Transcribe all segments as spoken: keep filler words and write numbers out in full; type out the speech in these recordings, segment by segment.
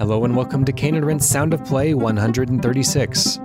Hello and welcome to Cane and Rinse Sound of Play one thirty-six.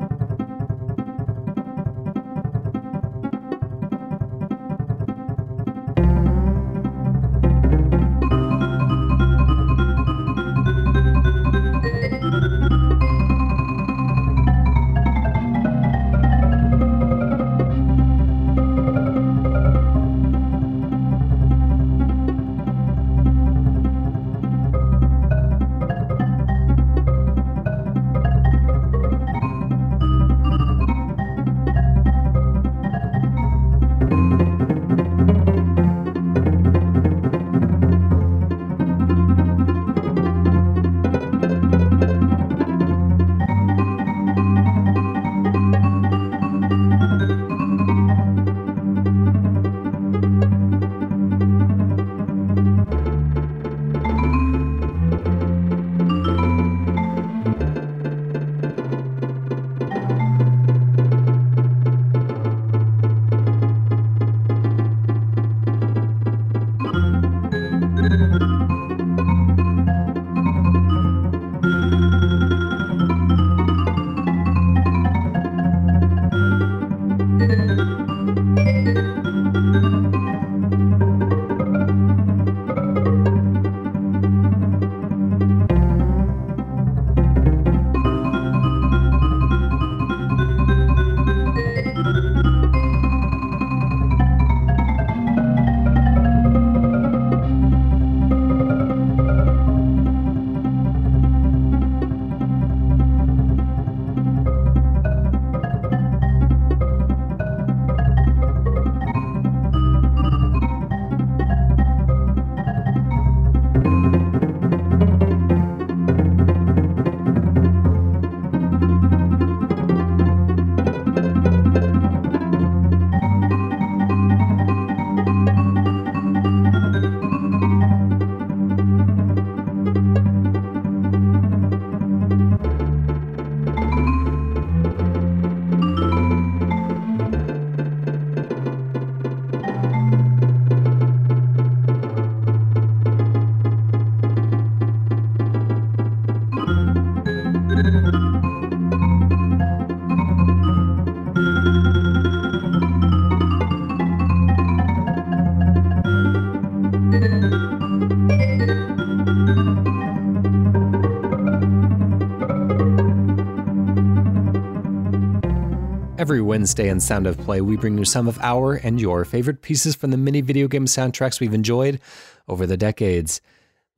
Every Wednesday on Sound of Play, we bring you some of our and your favorite pieces from the many video game soundtracks we've enjoyed over the decades.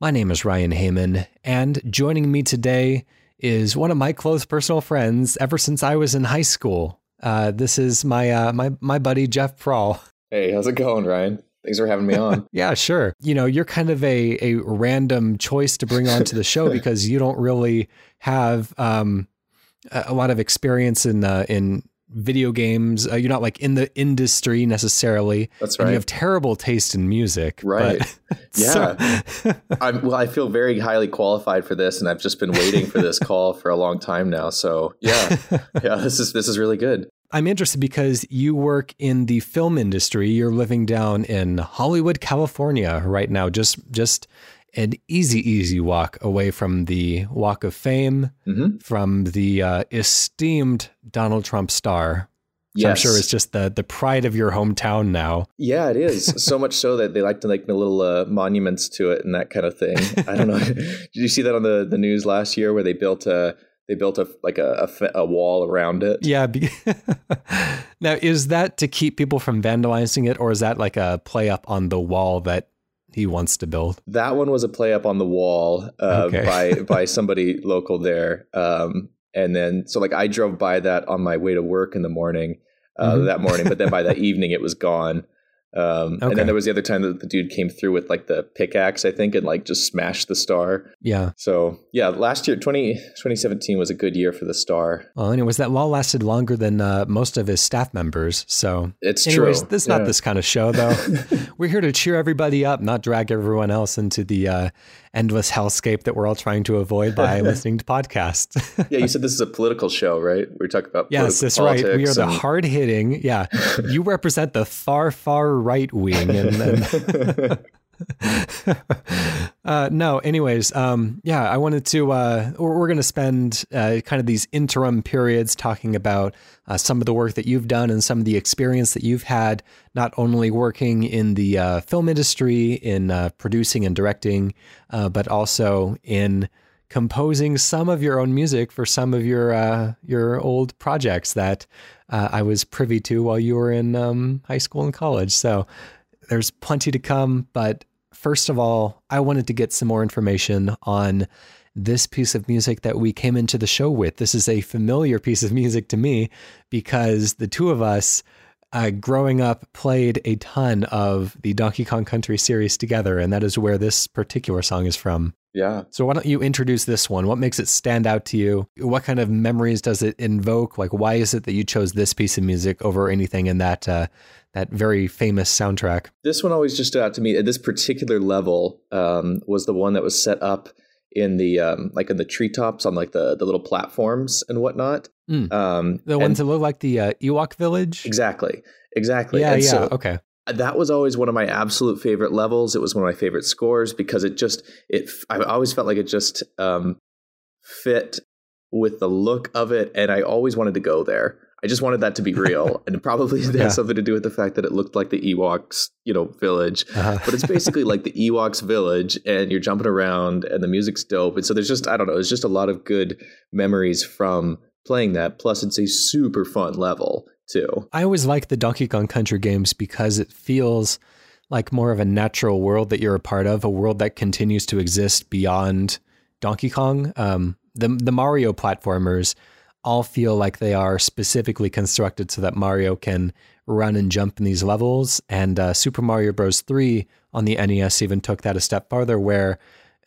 My name is Ryan Hamann, and joining me today is one of my close personal friends ever since I was in high school. Uh, this is my, uh, my my buddy, Jeff Prahl. Hey, how's it going, Ryan? Thanks for having me on. Yeah, sure. You know, you're kind of a, a random choice to bring onto the show because you don't really have um, a lot of experience in uh, in video games. Uh, you're not like in the industry necessarily. That's right. And you have terrible taste in music. Right. Yeah. I'm, well, I feel very highly qualified for this, and I've just been waiting for this call for a long time now. So yeah, yeah, this is, this is really good. I'm interested because you work in the film industry. You're living down in Hollywood, California right now. Just, just an easy, easy walk away from the Walk of Fame, mm-hmm. from the uh, esteemed Donald Trump star. Yes. I'm sure it's just the the pride of your hometown now. Yeah, it is. So much so that they like to make little uh, monuments to it and that kind of thing. I don't know. Did you see that on the, the news last year where they built a they built a like a, a, a wall around it? Yeah. Be- now, is that to keep people from vandalizing it, or is that like a play up on the wall that he wants to build? That one was a play up on the wall uh, okay. by by somebody local there. Um, and then so like I drove by that on my way to work in the morning uh, mm-hmm. that morning. But then by that evening, it was gone. Um, okay. And then there was the other time that the dude came through with like the pickaxe, I think, and like just smashed the star. Yeah. So, yeah, last year, twenty seventeen was a good year for the star. Well, anyways, that law lasted longer than uh, most of his staff members. So it's anyways, true. This is yeah. not this kind of show, though. We're here to cheer everybody up, not drag everyone else into the uh, endless hellscape that we're all trying to avoid by listening to podcasts. Yeah. You said this is a political show, right? We're talking about yes, that's politics. Right. We are and... the hard hitting. Yeah. You represent the far, far right wing and, and uh, no, anyways, um, yeah, I wanted to, uh, we're, we're going to spend uh, kind of these interim periods talking about uh, some of the work that you've done and some of the experience that you've had, not only working in the uh, film industry, in uh, producing and directing, uh, but also in composing some of your own music for some of your uh, your old projects that uh, I was privy to while you were in um, high school and college. So there's plenty to come. But first of all, I wanted to get some more information on this piece of music that we came into the show with. This is a familiar piece of music to me because the two of us uh, growing up played a ton of the Donkey Kong Country series together. And that is where this particular song is from. Yeah. So why don't you introduce this one? What makes it stand out to you? What kind of memories does it invoke? Like, why is it that you chose this piece of music over anything in that uh, that very famous soundtrack? This one always just stood out to me. At this particular level um, was the one that was set up in the um, like in the treetops on like the the little platforms and whatnot. Mm. Um, the ones and, that look like the uh, Ewok Village. Exactly. Exactly. Yeah. And yeah. So, okay. That was always one of my absolute favorite levels. It was one of my favorite scores because it just, it, I always felt like it just um, fit with the look of it. And I always wanted to go there. I just wanted that to be real. And probably it yeah. has something to do with the fact that it looked like the Ewoks, you know, village, uh-huh. but it's basically like the Ewoks village and you're jumping around and the music's dope. And so there's just, I don't know, it's just a lot of good memories from playing that. Plus it's a super fun level. Too. I always like the Donkey Kong Country games because it feels like more of a natural world that you're a part of, a world that continues to exist beyond Donkey Kong. Um, the, the Mario platformers all feel like they are specifically constructed so that Mario can run and jump in these levels. And uh, Super Mario Bros. three on the N E S even took that a step farther where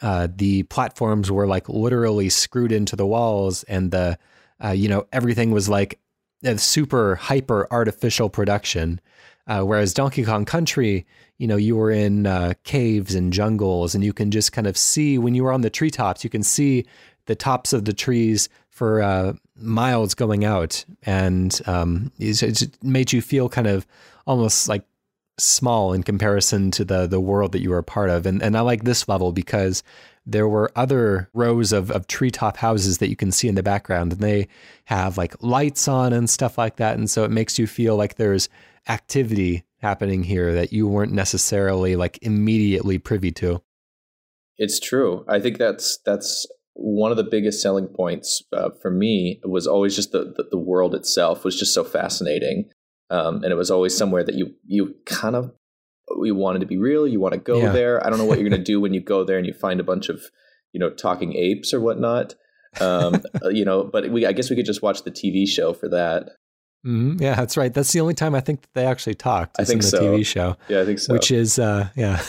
uh, the platforms were like literally screwed into the walls and the, uh, you know, everything was like of super hyper artificial production. Uh, whereas Donkey Kong Country, you know, you were in uh, caves and jungles and you can just kind of see when you were on the treetops, you can see the tops of the trees for uh, miles going out. And um, it, it made you feel kind of almost like small in comparison to the the world that you were a part of. And and I like this level because there were other rows of, of treetop houses that you can see in the background and they have like lights on and stuff like that. And so it makes you feel like there's activity happening here that you weren't necessarily like immediately privy to. It's true. I think that's, that's one of the biggest selling points uh, for me was always just the, the, the world itself was just so fascinating. Um, and it was always somewhere that you, you kind of, you wanted to be real. You want to go yeah. there. I don't know what you're going to do when you go there and you find a bunch of, you know, talking apes or whatnot. Um, you know, but we, I guess we could just watch the T V show for that. Mm-hmm. Yeah, that's right. That's the only time I think that they actually talked. I think in the so. T V show. Yeah, I think so. Which is, uh, yeah,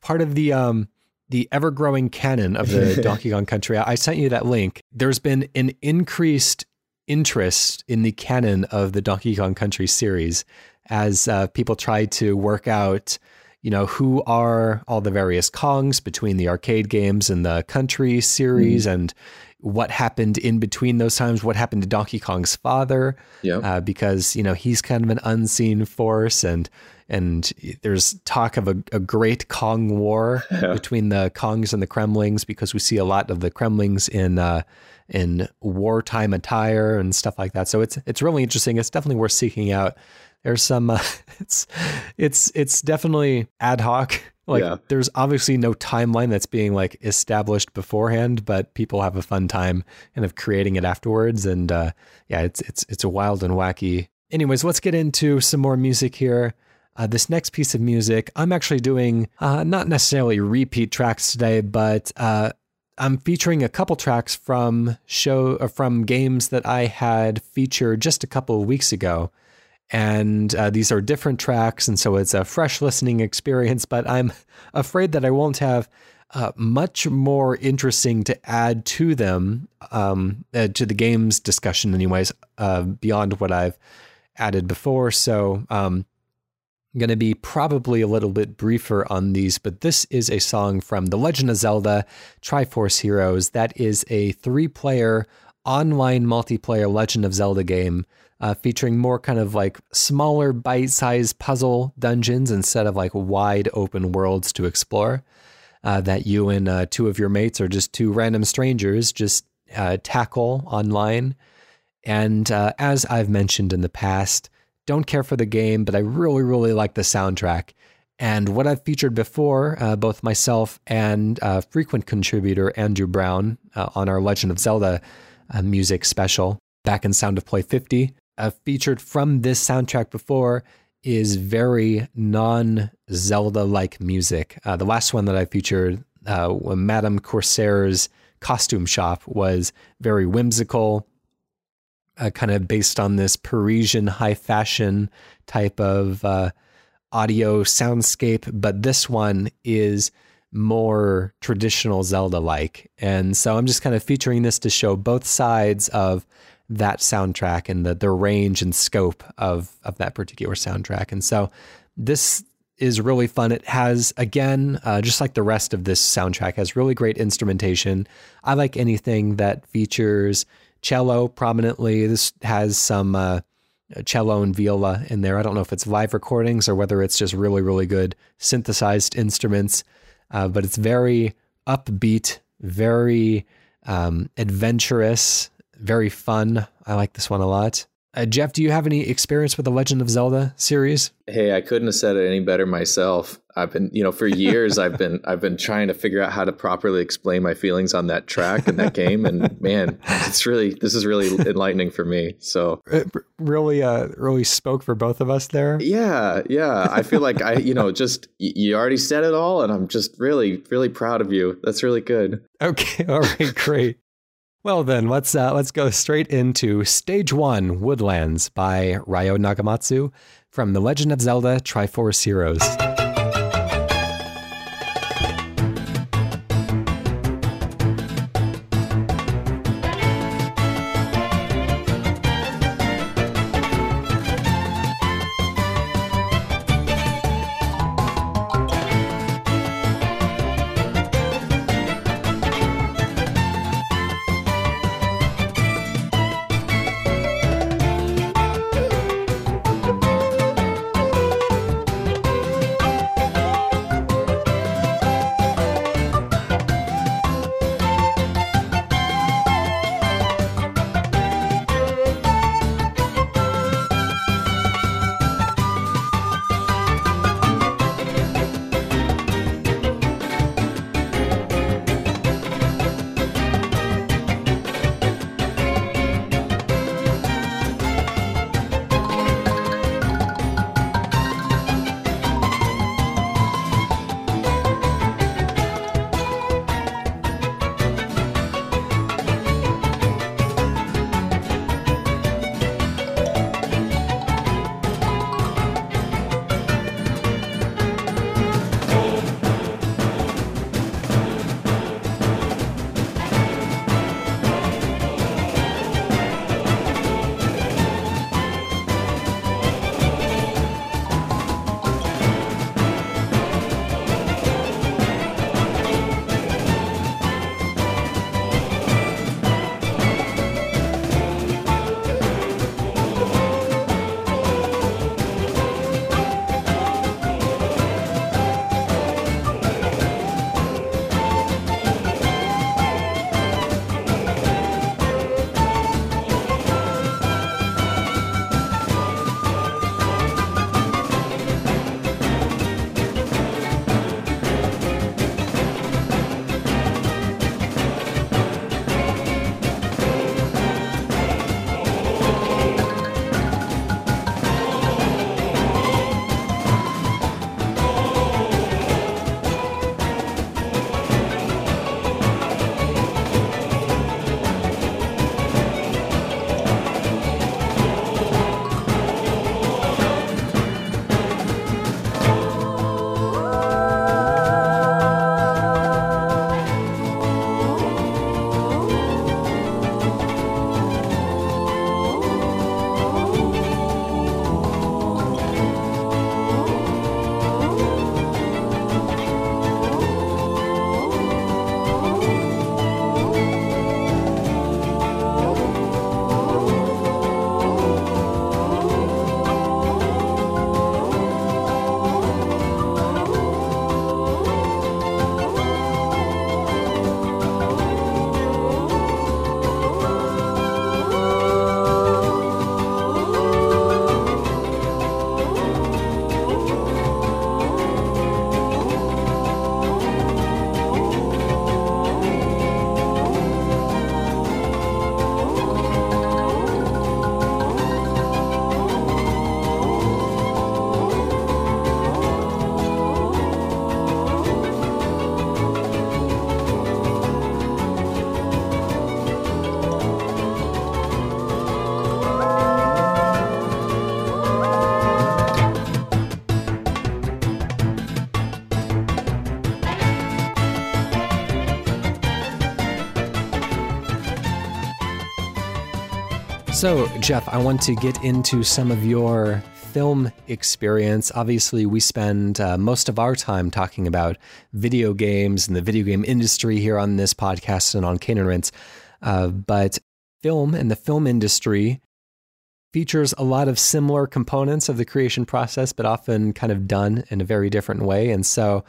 part of the, um, the ever growing canon of the Donkey Kong Country. I sent you that link. There's been an increased interest in the canon of the Donkey Kong Country series as uh, people try to work out, you know, who are all the various Kongs between the arcade games and the country series mm. and what happened in between those times, what happened to Donkey Kong's father, yep. uh, because, you know, he's kind of an unseen force and and there's talk of a, a great Kong war yeah. between the Kongs and the Kremlings because we see a lot of the Kremlings in uh, in wartime attire and stuff like that. So it's it's really interesting. It's definitely worth seeking out. There's some, uh, it's, it's, it's definitely ad hoc. Like yeah. there's obviously no timeline that's being like established beforehand, but people have a fun time kind of creating it afterwards. And, uh, yeah, it's, it's, it's a wild and wacky. Anyways, let's get into some more music here. Uh, this next piece of music, I'm actually doing, uh, not necessarily repeat tracks today, but, uh, I'm featuring a couple tracks from show uh, from games that I had featured just a couple of weeks ago. And uh, these are different tracks, and so it's a fresh listening experience, but I'm afraid that I won't have uh, much more interesting to add to them, um, uh, to the games discussion anyways, uh, beyond what I've added before. So um, I'm going to be probably a little bit briefer on these, but this is a song from The Legend of Zelda: Tri Force Heroes. That is a three-player online multiplayer Legend of Zelda game, uh, featuring more kind of like smaller bite-sized puzzle dungeons instead of like wide open worlds to explore, uh, that you and uh, two of your mates or just two random strangers just uh, tackle online. And uh, as I've mentioned in the past, don't care for the game, but I really, really like the soundtrack. And what I've featured before, uh, both myself and uh, frequent contributor Andrew Brown uh, on our Legend of Zelda uh, music special back in Sound of Play fifty, uh, featured from this soundtrack before is very non-Zelda-like music. Uh, the last one that I featured, uh, Madame Corsair's Costume Shop, was very whimsical, uh, kind of based on this Parisian high fashion type of uh, audio soundscape, but this one is more traditional Zelda-like. And so I'm just kind of featuring this to show both sides of that soundtrack and the, the range and scope of, of that particular soundtrack. And so this is really fun. It has, again, uh, just like the rest of this soundtrack, has really great instrumentation. I like anything that features cello prominently. This has some uh, cello and viola in there. I don't know if it's live recordings or whether it's just really, really good synthesized instruments, uh, but it's very upbeat, very um, adventurous, very fun. I like this one a lot. Uh, Jeff, do you have any experience with the Legend of Zelda series? Hey, I couldn't have said it any better myself. I've been, you know, for years, I've been, I've been trying to figure out how to properly explain my feelings on that track and that game. And man, it's really, this is really enlightening for me. So it really, uh, really spoke for both of us there. Yeah, yeah. I feel like I, you know, just you already said it all, and I'm just really, really proud of you. That's really good. Okay, all right, great. Well then, let's uh, let's go straight into Stage One, Woodlands by Ryo Nagamatsu from The Legend of Zelda: Tri Force Heroes. So, Jeff, I want to get into some of your film experience. Obviously, we spend uh, most of our time talking about video games and the video game industry here on this podcast and on Cane and Rinse. Uh, but film and the film industry features a lot of similar components of the creation process, but often kind of done in a very different way. And so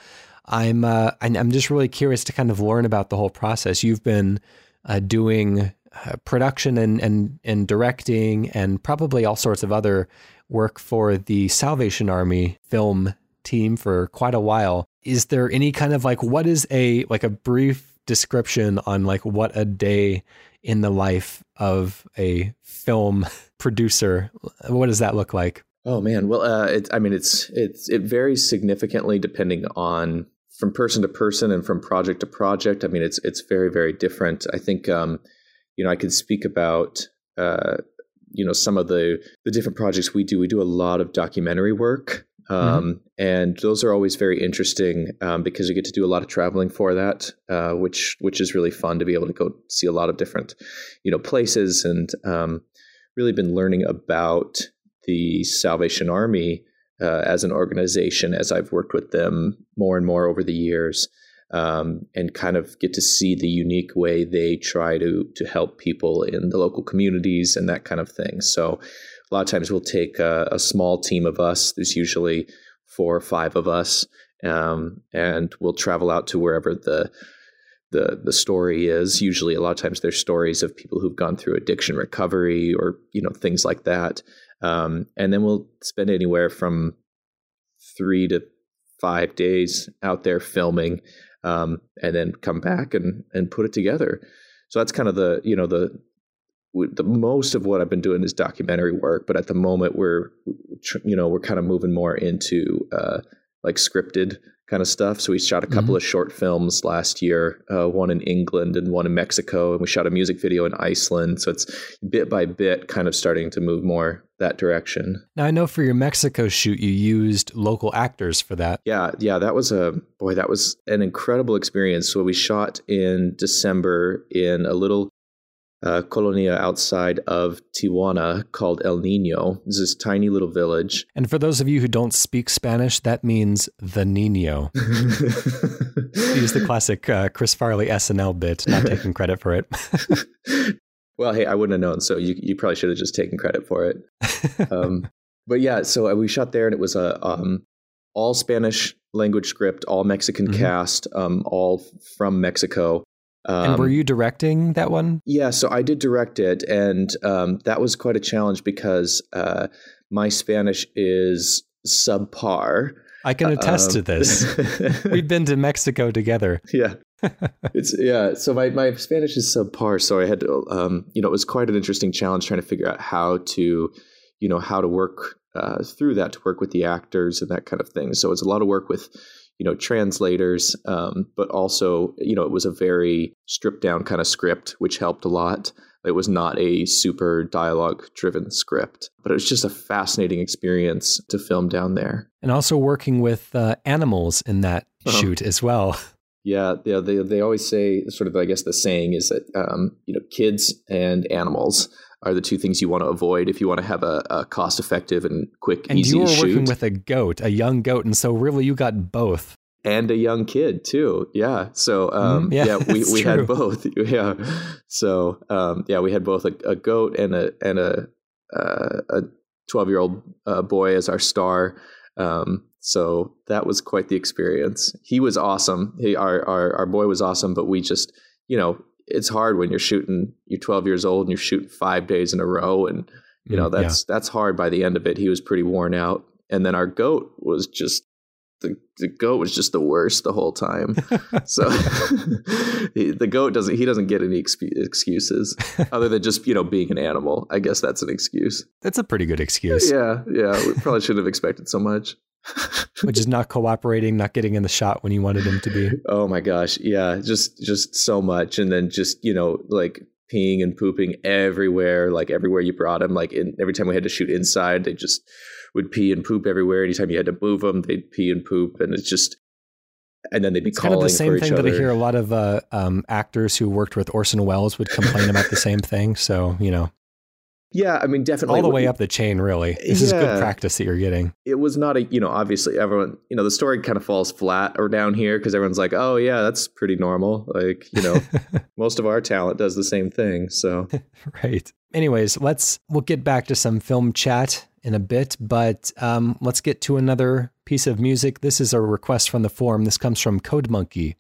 I'm uh, I'm just really curious to kind of learn about the whole process. You've been uh, doing Uh, production and, and and directing and probably all sorts of other work for the Salvation Army film team for quite a while. Is there any kind of like, what is a, like a brief description on like what a day in the life of a film producer, what does that look like? Oh man. Well, uh, it, I mean, it's, it's, it varies significantly depending on from person to person and from project to project. I mean, it's, it's very, very different. I think, um, You know, I can speak about, uh, you know, some of the, the different projects we do. We do a lot of documentary work. Um, mm-hmm. And those are always very interesting um, because you get to do a lot of traveling for that, uh, which which is really fun to be able to go see a lot of different, you know, places and um, really been learning about the Salvation Army uh, as an organization as I've worked with them more and more over the years. Um, and kind of get to see the unique way they try to to help people in the local communities and that kind of thing. So a lot of times we'll take a, a small team of us. There's usually four or five of us, um, and we'll travel out to wherever the the the story is. Usually a lot of times there's stories of people who've gone through addiction recovery or, you know, things like that. Um, and then we'll spend anywhere from three to five days out there filming. Um, and then come back and, and put it together. So that's kind of the, you know, the, the most of what I've been doing is documentary work, but at the moment we're, you know, we're kind of moving more into, uh, like scripted kind of stuff. So we shot a couple mm-hmm. of short films last year, uh, one in England and one in Mexico, and we shot a music video in Iceland. So it's bit by bit kind of starting to move more that direction. Now, I know for your Mexico shoot, you used local actors for that. Yeah. Yeah. That was a, boy, that was an incredible experience. So we shot in December in a little uh, colonia outside of Tijuana called El Nino. This is tiny little village. And for those of you who don't speak Spanish, that means the Nino. Use the classic uh, Chris Farley S N L bit, not taking credit for it. Well, hey, I wouldn't have known. So you, you probably should have just taken credit for it. Um, but yeah, so we shot there and it was a um, all Spanish language script, all Mexican mm-hmm. cast, um, all from Mexico. Um, and were you directing that one? Yeah, so I did direct it. And um, that was quite a challenge because uh, my Spanish is subpar. I can attest um, to this. We've been to Mexico together. Yeah. It's yeah. So my, my Spanish is subpar. So I had to, um, you know, it was quite an interesting challenge trying to figure out how to, you know, how to work uh, through that, to work with the actors and that kind of thing. So it's a lot of work with, you know, translators, um, but also, you know, it was a very stripped down kind of script, which helped a lot. It was not a super dialogue driven script, but it was just a fascinating experience to film down there. And also working with uh, animals in that uh-huh. shoot as well. Yeah, yeah, they they always say sort of, I guess the saying is that, um, you know, kids and animals are the two things you want to avoid if you want to have a, a cost effective and quick, and easy shoot. And you were working with a goat, a young goat. And so really you got both. And a young kid too. Yeah. So, um, mm, yeah, yeah, we, we had both. Yeah. So, um, yeah, we had both a, a goat and a, and a, uh, a twelve year old uh, boy as our star. Um, so that was quite the experience. He was awesome. He, our, our, our boy was awesome, but we just, you know, it's hard when you're shooting, you're twelve years old and you're shooting five days in a row. And, you know, that's, yeah. that's hard. By the end of it, he was pretty worn out. And then our goat was just, the, the goat was just the worst the whole time. So he, the goat doesn't, he doesn't get any exp- excuses other than just, you know, being an animal. I guess that's an excuse. That's a pretty good excuse. Yeah. Yeah. We probably shouldn't have expected so much. Which is not cooperating, not getting in the shot when you wanted him to be. Oh my gosh. Yeah. Just, just so much. And then just, you know, like peeing and pooping everywhere, like everywhere you brought him, like in, every time we had to shoot inside, they just would pee and poop everywhere. Anytime you had to move them, they'd pee and poop. And it's just, and then they'd be it's calling for each other. Kind of the same thing that I hear a lot of uh, um, actors who worked with Orson Welles would complain about the same thing. So, you know. Yeah, I mean, definitely. All the way up the chain, really. This yeah. is good practice that you're getting. It was not a, you know, obviously everyone, you know, the story kind of falls flat or down here because everyone's like, oh, yeah, that's pretty normal. Like, you know, most of our talent does the same thing. So, right. Anyways, let's, we'll get back to some film chat in a bit, but um, let's get to another piece of music. This is a request from the forum. This comes from Code Monkey,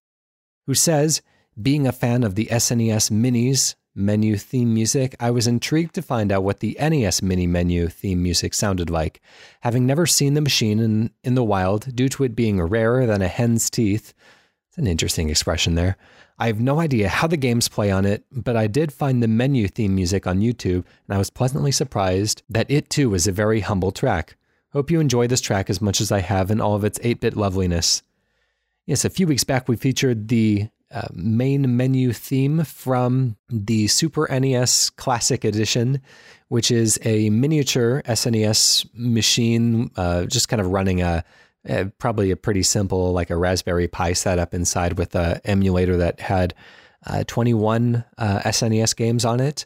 who says, being a fan of the S N E S Minis menu theme music, I was intrigued to find out what the N E S Mini menu theme music sounded like. Having never seen the machine in, in the wild, due to it being rarer than a hen's teeth, it's an interesting expression there, I have no idea how the games play on it, but I did find the menu theme music on YouTube, and I was pleasantly surprised that it too was a very humble track. Hope you enjoy this track as much as I have in all of its eight-bit loveliness. Yes, a few weeks back we featured the Uh, main menu theme from the Super N E S Classic Edition, which is a miniature S N E S machine, uh, just kind of running a, a probably a pretty simple, like a Raspberry Pi setup inside with an emulator that had uh, twenty-one uh, S N E S games on it.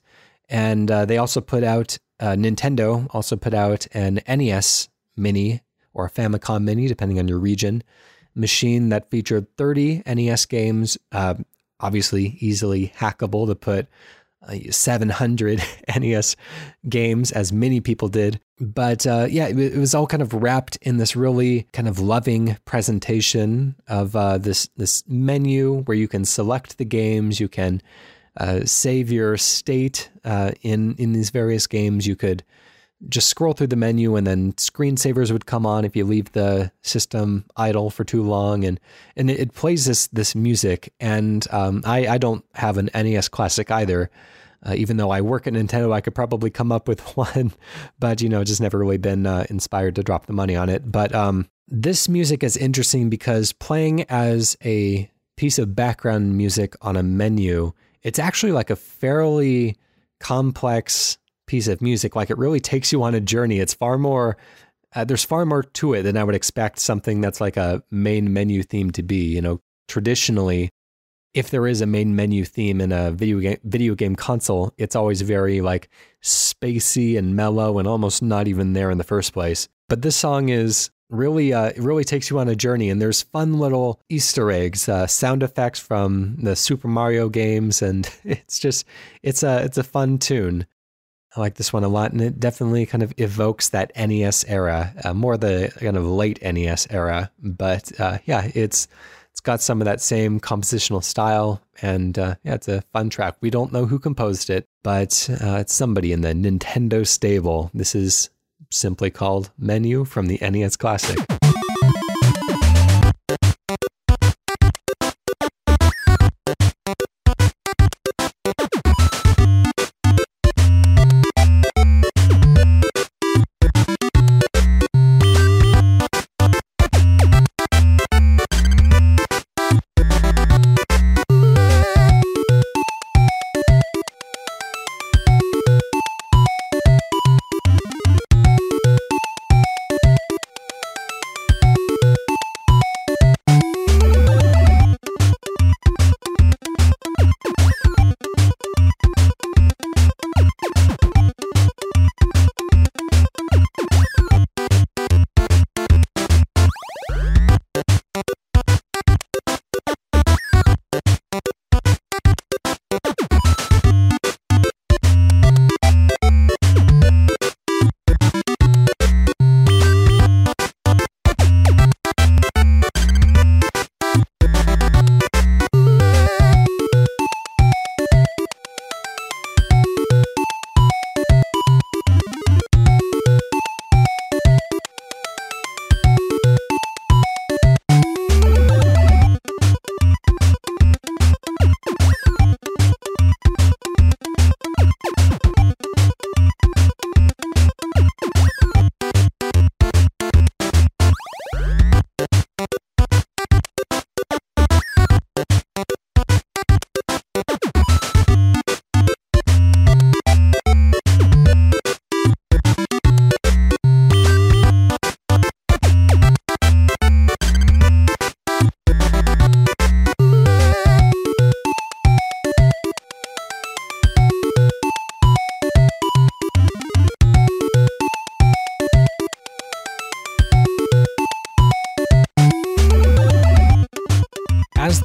And uh, they also put out, uh, Nintendo also put out an N E S Mini or a Famicom Mini, depending on your region, machine that featured thirty N E S games, uh, obviously easily hackable to put uh, seven hundred N E S games, as many people did. But uh, yeah, it, it was all kind of wrapped in this really kind of loving presentation of uh, this, this menu where you can select the games, you can uh, save your state uh, in, in these various games, you could just scroll through the menu and then screensavers would come on if you leave the system idle for too long. And, and it, it plays this, this music. And um, I, I don't have an N E S Classic either. Uh, even though I work at Nintendo, I could probably come up with one, but, you know, just never really been uh, inspired to drop the money on it. But um, this music is interesting because playing as a piece of background music on a menu, it's actually like a fairly complex piece of music. Like, it really takes you on a journey. It's far more, uh, there's far more to it than I would expect something that's like a main menu theme to be. You know, traditionally, if there is a main menu theme in a video game, video game console, it's always very like spacey and mellow and almost not even there in the first place. But this song is really, uh, it really takes you on a journey, and there's fun little Easter eggs, uh, sound effects from the Super Mario games. And it's just, it's a, it's a fun tune. I like this one a lot, and it definitely kind of evokes that N E S era, uh, more the kind of late N E S era. But uh, yeah, it's it's got some of that same compositional style, and uh, yeah, it's a fun track. We don't know who composed it, but uh, it's somebody in the Nintendo stable. This is simply called Menu from the N E S Classic.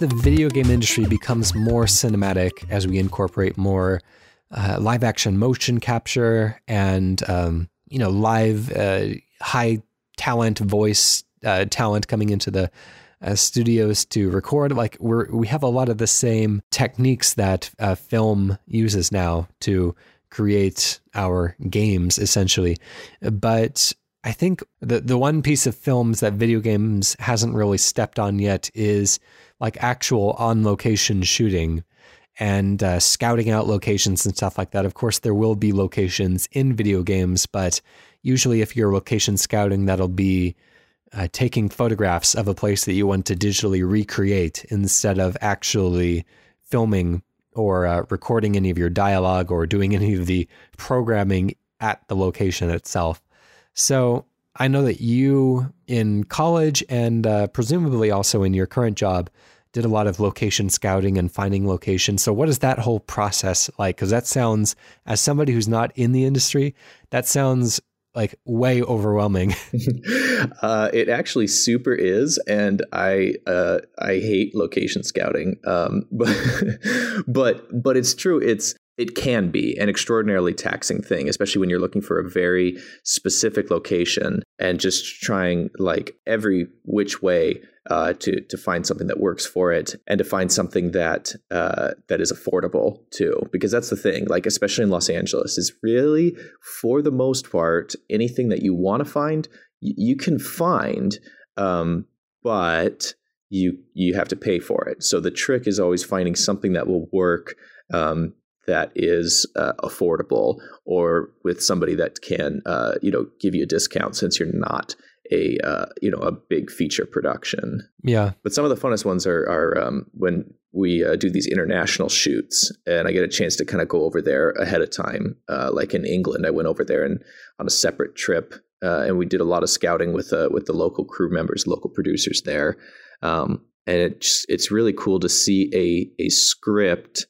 as the video game industry becomes more cinematic, as we incorporate more uh, live action motion capture and, um, you know, live uh, high talent voice uh, talent coming into the uh, studios to record, like we're, we have a lot of the same techniques that uh, film uses now to create our games, essentially. But I think the the one piece of films that video games hasn't really stepped on yet is like actual on location shooting and uh, scouting out locations and stuff like that. Of course, there will be locations in video games, but usually if you're location scouting, that'll be uh, taking photographs of a place that you want to digitally recreate instead of actually filming or uh, recording any of your dialogue or doing any of the programming at the location itself. So I know that you in college and uh, presumably also in your current job did a lot of location scouting and finding locations. So what is that whole process like? Because that sounds, as somebody who's not in the industry, that sounds like way overwhelming. uh, it actually super is. And I, uh, I hate location scouting, um, but, but, but it's true. It's, It can be an extraordinarily taxing thing, especially when you're looking for a very specific location and just trying like every which way uh, to to find something that works for it and to find something that uh, that is affordable too. Because that's the thing, like especially in Los Angeles, is really for the most part anything that you want to find y- you can find, um, but you you have to pay for it. So the trick is always finding something that will work. Um, that is uh, affordable or with somebody that can, uh, you know, give you a discount since you're not a, uh, you know, a big feature production. Yeah. But some of the funnest ones are, are um, when we uh, do these international shoots and I get a chance to kind of go over there ahead of time. Uh, like in England, I went over there and on a separate trip uh, and we did a lot of scouting with, uh, with the local crew members, local producers there. Um, and it's, it's really cool to see a, a script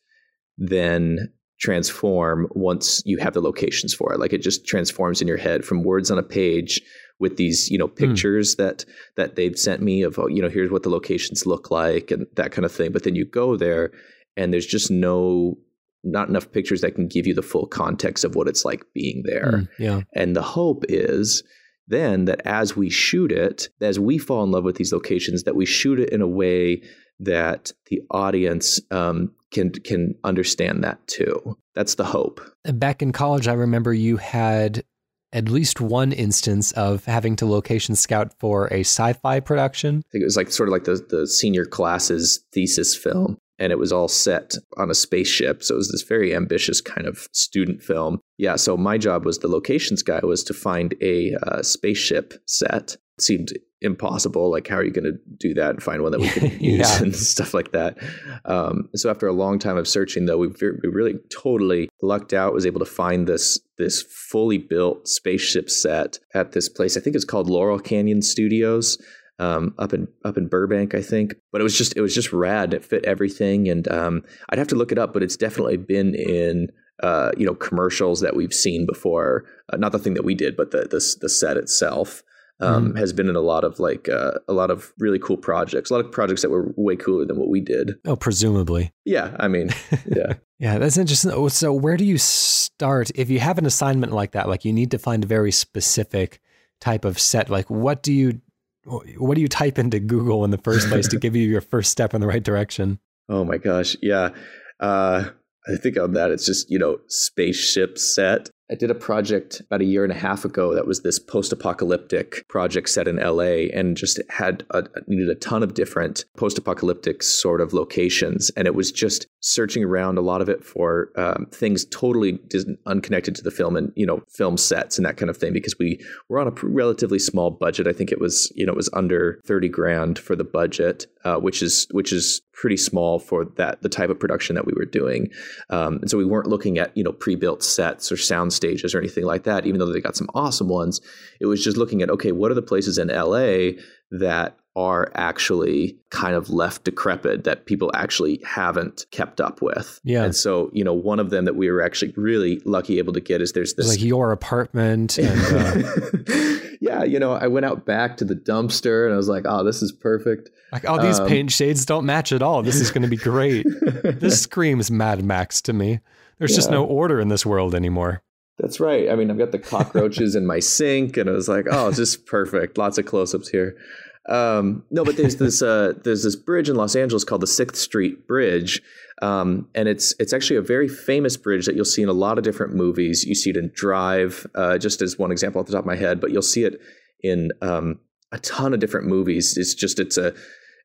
then transform once you have the locations for it. Like it just transforms in your head from words on a page with these, you know, pictures mm. that, that they've sent me of, you know, here's what the locations look like and that kind of thing. But then you go there and there's just no, not enough pictures that can give you the full context of what it's like being there. Mm, yeah. And the hope is then that as we shoot it, as we fall in love with these locations, that we shoot it in a way that the audience um, can can understand that too. That's the hope. Back in college, I remember you had at least one instance of having to location scout for a sci-fi production. I think it was like sort of like the, the senior class's thesis film. And it was all set on a spaceship. So it was this very ambitious kind of student film. Yeah. So my job was the locations guy was to find a uh, spaceship set. It seemed impossible. Like, how are you going to do that and find one that we can use yeah. and stuff like that? Um, so after a long time of searching, though, we we really totally lucked out, was able to find this this fully built spaceship set at this place. I think it's called Laurel Canyon Studios. Um, up in up in Burbank, I think, but it was just it was just rad. It fit everything, and um, I'd have to look it up, but it's definitely been in uh, you know commercials that we've seen before. Uh, not the thing that we did, but the the, the set itself um, mm. has been in a lot of like uh, a lot of really cool projects, a lot of projects that were way cooler than what we did. Oh, presumably. Yeah, I mean, yeah, yeah. That's interesting. So, where do you start if you have an assignment like that? Like, you need to find a very specific type of set. Like, what do you What do you type into Google in the first place to give you your first step in the right direction? Oh my gosh. Yeah. Uh, I think on that, it's just, you know, spaceship set. I did a project about a year and a half ago that was this post-apocalyptic project set in L A and just had a, needed a ton of different post-apocalyptic sort of locations. And it was just searching around a lot of it for um, things totally unconnected to the film and, you know, film sets and that kind of thing, because we were on a relatively small budget. I think it was, you know, it was under thirty grand for the budget, uh, which is which is pretty small for that the type of production that we were doing. Um, and so we weren't looking at, you know, pre-built sets or sound stages or anything like that, even though they got some awesome ones. It was just looking at, okay, what are the places in L A that are actually kind of left decrepit that people actually haven't kept up with. Yeah. And so, you know, one of them that we were actually really lucky able to get is there's this like your apartment. And, uh... yeah, you know, I went out back to the dumpster and I was like, oh, this is perfect. Like, oh, these um, paint shades don't match at all. This is going to be great. This screams Mad Max to me. There's yeah. just no order in this world anymore. That's right. I mean, I've got the cockroaches in my sink and I was like, oh, just perfect. Lots of close-ups here. Um, no, but there's this uh, there's this bridge in Los Angeles called the Sixth Street Bridge. Um, and it's it's actually a very famous bridge that you'll see in a lot of different movies. You see it in Drive, uh, just as one example off the top of my head, but you'll see it in um, a ton of different movies. It's just it's a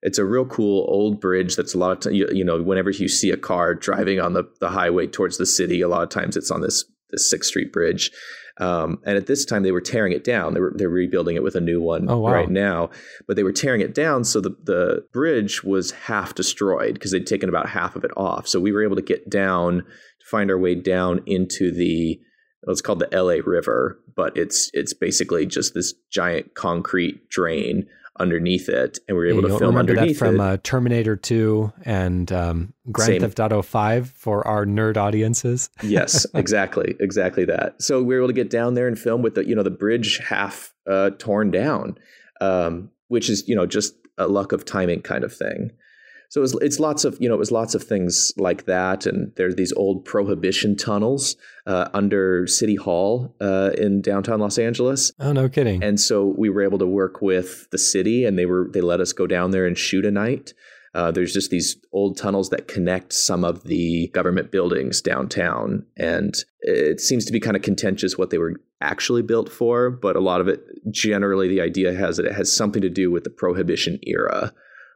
it's a real cool old bridge. That's a lot of t- you, you know, whenever you see a car driving on the, the highway towards the city, a lot of times it's on this this Sixth Street Bridge. Um, and at this time, they were tearing it down. They were they're rebuilding it with a new one oh, wow. right now. But they were tearing it down, so the, the bridge was half destroyed because they'd taken about half of it off. So we were able to get down, find our way down into the well, it's called the L A River, but it's it's basically just this giant concrete drain underneath it, and we were able yeah, to film underneath that from it. Uh, Terminator two and um, Grand Same. Theft Auto five for our nerd audiences. Yes, exactly, exactly that. So we were able to get down there and film with the you know the bridge half uh, torn down, um, which is you know just a luck of timing kind of thing. So it was, it's lots of you know it was lots of things like that, and there's these old Prohibition tunnels uh, under City Hall uh, in downtown Los Angeles. Oh, no kidding! And so we were able to work with the city, and they were they let us go down there and shoot a night. Uh, there's just these old tunnels that connect some of the government buildings downtown, and it seems to be kind of contentious what they were actually built for, but a lot of it generally the idea has that it has something to do with the Prohibition era.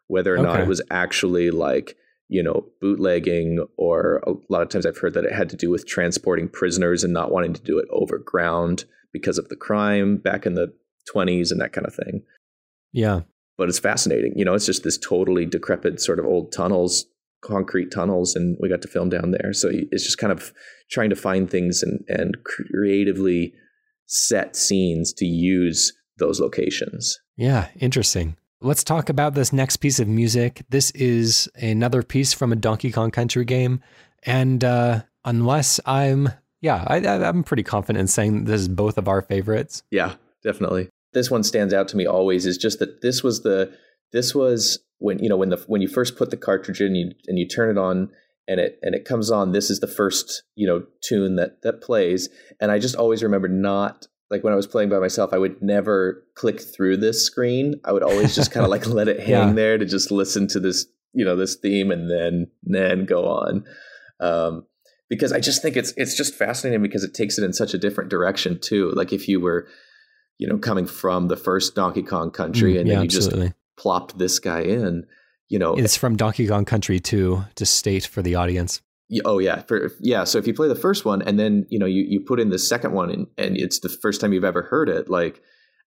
Whether or not okay. it was actually like, you know, bootlegging, or a lot of times I've heard that it had to do with transporting prisoners and not wanting to do it overground because of the crime back in the twenties and that kind of thing. Yeah. But it's fascinating. You know, it's just this totally decrepit sort of old tunnels, concrete tunnels, and we got to film down there. So it's just kind of trying to find things and, and creatively set scenes to use those locations. Yeah, interesting. Let's talk about this next piece of music. This is another piece from a Donkey Kong Country game. And uh, unless I'm, yeah, I, I'm pretty confident in saying this is both of our favorites. Yeah, definitely. This one stands out to me always is just that this was the, this was when, you know, when the, when you first put the cartridge in you, and you turn it on and it, and it comes on, this is the first, you know, tune that, that plays. And I just always remember not, like when I was playing by myself, I would never click through this screen. I would always just kind of like let it hang yeah. there to just listen to this, you know, this theme and then, then go on. Um, because I just think it's, it's just fascinating because it takes it in such a different direction too. Like if you were, you know, coming from the first Donkey Kong Country mm, and yeah, then you absolutely. just plopped this guy in, you know, it's from Donkey Kong Country two, to state for the audience. Oh yeah. For, yeah. So if you play the first one and then, you know, you, you put in the second one and, and it's the first time you've ever heard it. Like,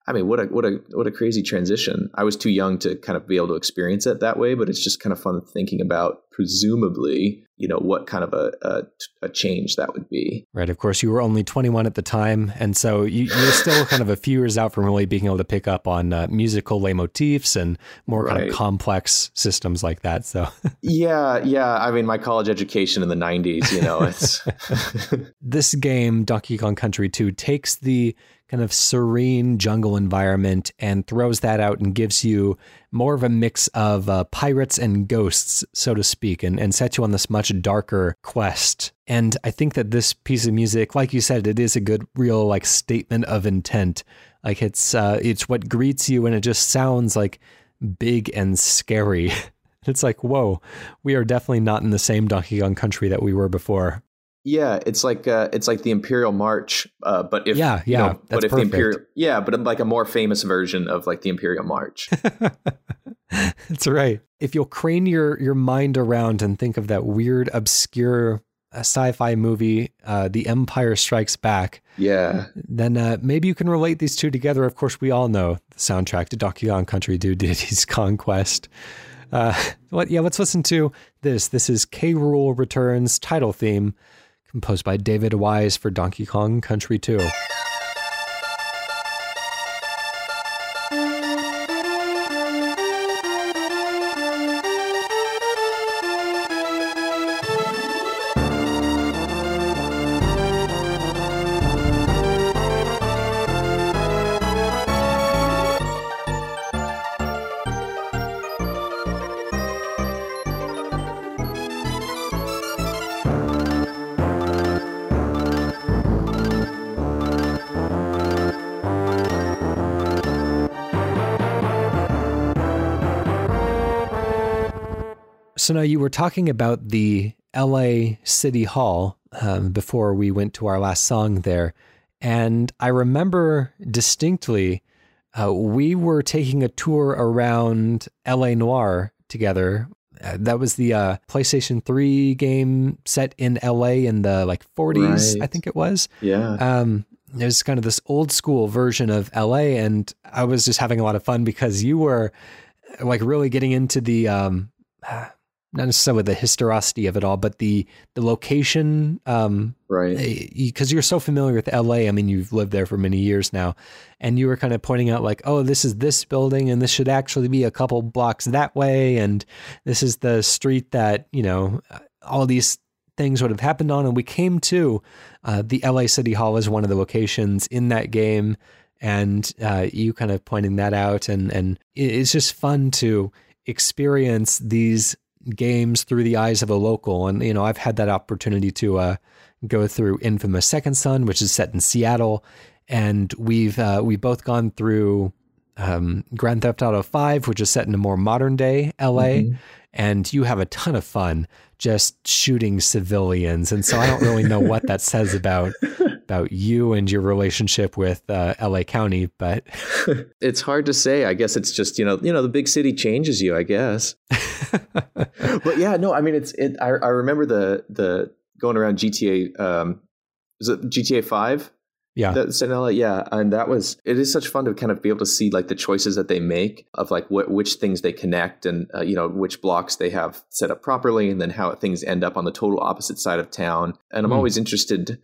I mean, what a, what a, what a crazy transition. I was too young to kind of be able to experience it that way, but it's just kind of fun thinking about presumably, you know, what kind of a, a, a change that would be. Right. Of course you were only twenty-one at the time. And so you, you're still kind of a few years out from really being able to pick up on uh, musical leitmotifs and more right. kind of complex systems like that. So yeah. Yeah. I mean, my college education in the nineties, you know, it's this game, Donkey Kong Country two, takes the kind of serene jungle environment and throws that out and gives you more of a mix of uh, pirates and ghosts, so to speak, and, and sets you on this much darker quest. And I think that this piece of music, like you said, it is a good, real like statement of intent. Like it's uh, it's what greets you, and it just sounds like big and scary. It's like, whoa, we are definitely not in the same Donkey Kong Country that we were before. Yeah, it's like uh, it's like the Imperial March, uh, but if yeah, yeah, you know, that's but if perfect. The Imperial, yeah, but like a more famous version of like the Imperial March. That's right. If you'll crane your your mind around and think of that weird, obscure uh, sci-fi movie, uh, The Empire Strikes Back. Yeah. Then uh, maybe you can relate these two together. Of course, we all know the soundtrack to Donkey Kong Country two: Diddy's Kong Quest. Uh, what? Yeah, let's listen to this. This is K. Rool Returns title theme, composed by David Wise for Donkey Kong Country two. So now you were talking about the L A City Hall um, before we went to our last song there. And I remember distinctly, uh, we were taking a tour around L A Noire together. Uh, that was the uh, PlayStation three game set in L A in the like forties, right. I think it was. Yeah. Um, it was kind of this old school version of L A, and I was just having a lot of fun because you were like really getting into the, um, not necessarily the historicity of it all, but the, the location, um, right. Because you're so familiar with L A. I mean, you've lived there for many years now, and you were kind of pointing out like, oh, this is this building and this should actually be a couple blocks that way. And this is the street that, you know, all these things would have happened on. And we came to, uh, the L A City Hall is one of the locations in that game. And, uh, you kind of pointing that out, and, and it's just fun to experience these games through the eyes of a local. And, you know, I've had that opportunity to, uh, go through Infamous Second Son, which is set in Seattle. And we've, uh, we've both gone through, um, Grand Theft Auto five, which is set in a more modern day L A. Mm-hmm. And you have a ton of fun just shooting civilians. And so I don't really know what that says about, about you and your relationship with uh, L A County, but it's hard to say. I guess it's just, you know, you know, the big city changes you, I guess. But yeah, no, I mean, it's, it, I, I remember the, the going around G T A, um, was it G T A five? Yeah. That's in L A. Yeah. And that was, it is such fun to kind of be able to see like the choices that they make of like what, which things they connect and, uh, you know, which blocks they have set up properly, and then how things end up on the total opposite side of town. And I'm mm. always interested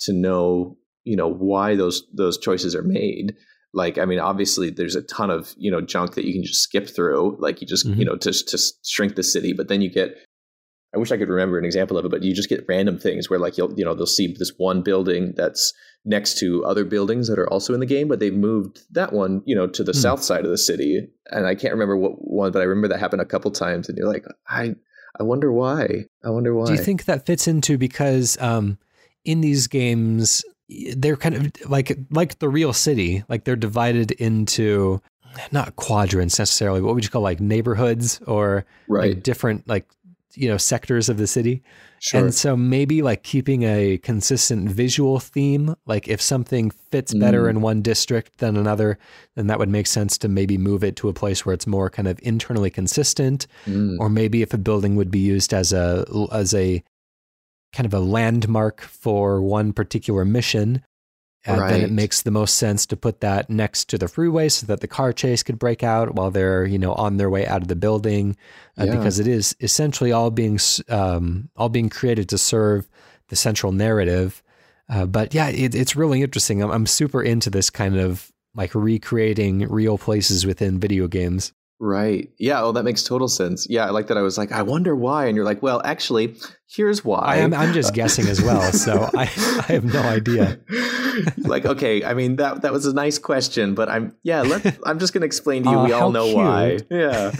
to know, you know, why those those choices are made. Like, I mean, obviously there's a ton of, you know, junk that you can just skip through, like you just, mm-hmm. you know, to, to shrink the city. But then you get, I wish I could remember an example of it, but you just get random things where like, you'll, you know, they'll see this one building that's next to other buildings that are also in the game, but they've moved that one, you know, to the mm-hmm. south side of the city. And I can't remember what one, but I remember that happened a couple times, and you're like, I, I wonder why, I wonder why. Do you think that fits into because, um, in these games, they're kind of like, like the real city, like they're divided into not quadrants necessarily, but what would you call like neighborhoods or right. like different, like, you know, sectors of the city. Sure. And so maybe like keeping a consistent visual theme, like if something fits better mm. in one district than another, then that would make sense to maybe move it to a place where it's more kind of internally consistent. Mm. Or maybe if a building would be used as a, as a, kind of a landmark for one particular mission, and right. then it makes the most sense to put that next to the freeway so that the car chase could break out while they're, you know, on their way out of the building, uh, yeah. because it is essentially all being, um, all being created to serve the central narrative. Uh, but yeah, it, it's really interesting. I'm, I'm super into this kind of like recreating real places within video games. Right. Yeah. Oh, that makes total sense. Yeah. I like that. I was like, I wonder why. And you're like, well, actually, here's why. I am, I'm just guessing as well. So I, I have no idea. Like, okay. I mean, that, that was a nice question, but I'm, yeah, let, I'm just going to explain to you. Uh, we all know cute. Why. Yeah.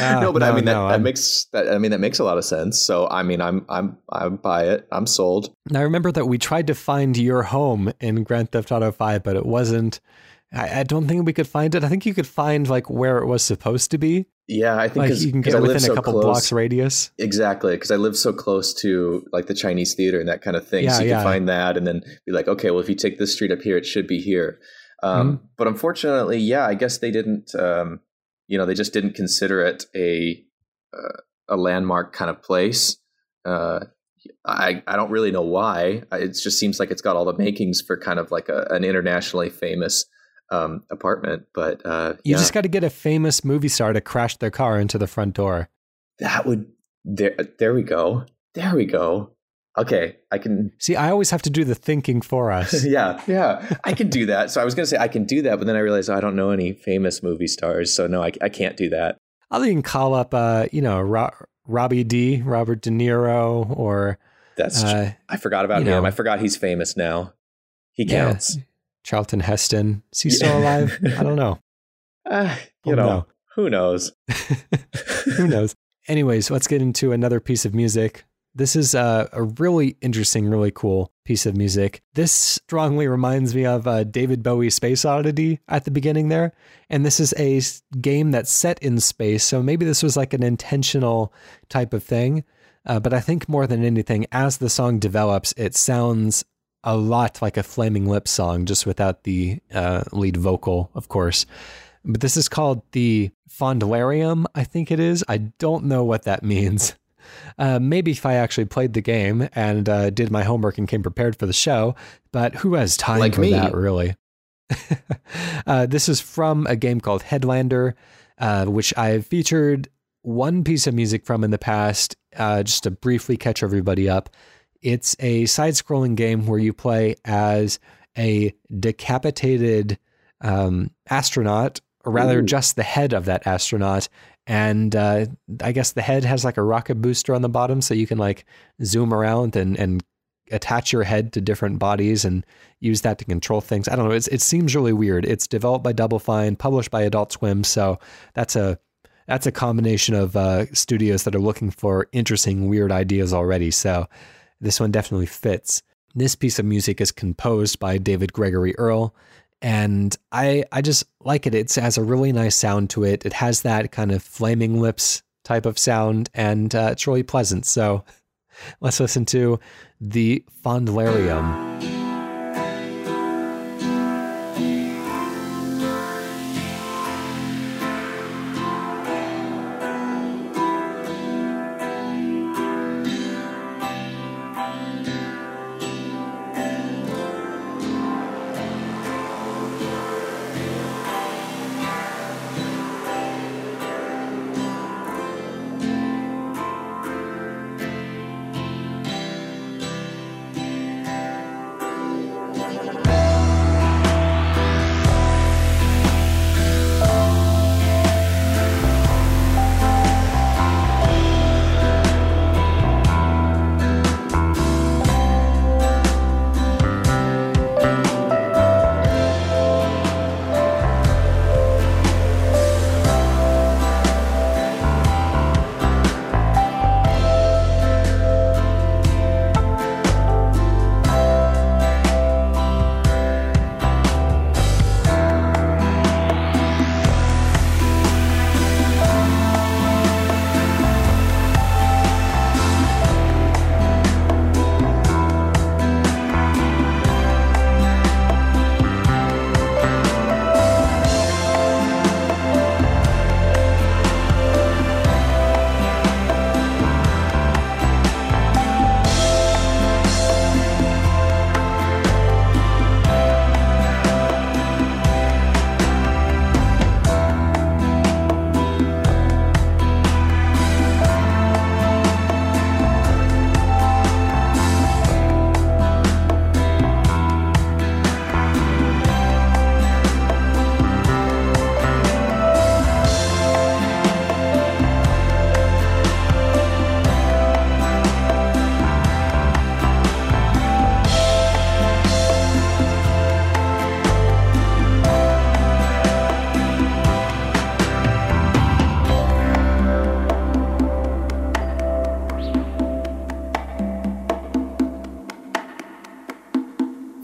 uh, no, but no, I mean, that, no, that makes, that, I mean, that makes a lot of sense. So, I mean, I'm, I'm, I'm by it. I'm sold. Now, I remember that we tried to find your home in Grand Theft Auto five, but it wasn't. I don't think we could find it. I think you could find like where it was supposed to be. Yeah, I think like you can get within so a couple close. blocks radius. Exactly, because I live so close to like the Chinese theater and that kind of thing. Yeah, so you yeah. can find that and then be like, okay, well, if you take this street up here, it should be here. Um, mm-hmm. But unfortunately, yeah, I guess they didn't, um, you know, they just didn't consider it a uh, a landmark kind of place. Uh, I, I don't really know why. It just seems like it's got all the makings for kind of like a, an internationally famous um apartment, but uh you yeah. just got to get a famous movie star to crash their car into the front door. That would there there we go there we go okay I can see. I always have to do the thinking for us. yeah yeah I can do that. So I was gonna say I can do that, but then I realized oh, I don't know any famous movie stars, so no I, I can't do that. I think you can call up uh you know Ro- Robbie D Robert De Niro, or that's uh, I forgot about him know. I forgot he's famous now. He counts. yeah. Charlton Heston. Is he still alive? I don't know. Uh, you oh, know, no. Who knows? Who knows? Anyways, let's get into another piece of music. This is a, a really interesting, really cool piece of music. This strongly reminds me of uh, David Bowie's Space Oddity at the beginning there. And this is a game that's set in space. So maybe this was like an intentional type of thing. Uh, but I think more than anything, as the song develops, it sounds a lot like a Flaming Lips song, just without the uh, lead vocal, of course. But this is called the Fondlarium, I think it is. I don't know what that means. Uh, maybe if I actually played the game and uh, did my homework and came prepared for the show, but who has time like for me. That, really? uh, this is from a game called Headlander, uh, which I've featured one piece of music from in the past, uh, just to briefly catch everybody up. It's a side-scrolling game where you play as a decapitated um, astronaut, or rather Ooh. just the head of that astronaut. And uh, I guess the head has like a rocket booster on the bottom, so you can like zoom around and, and attach your head to different bodies and use that to control things. I don't know. It's, it seems really weird. It's developed by Double Fine, published by Adult Swim. So that's a that's a combination of uh, studios that are looking for interesting, weird ideas already. So this one definitely fits. This piece of music is composed by David Gregory Earl. And I I just like it. It has a really nice sound to it. It has that kind of Flaming Lips type of sound, and uh, it's really pleasant. So let's listen to the Fondlarium.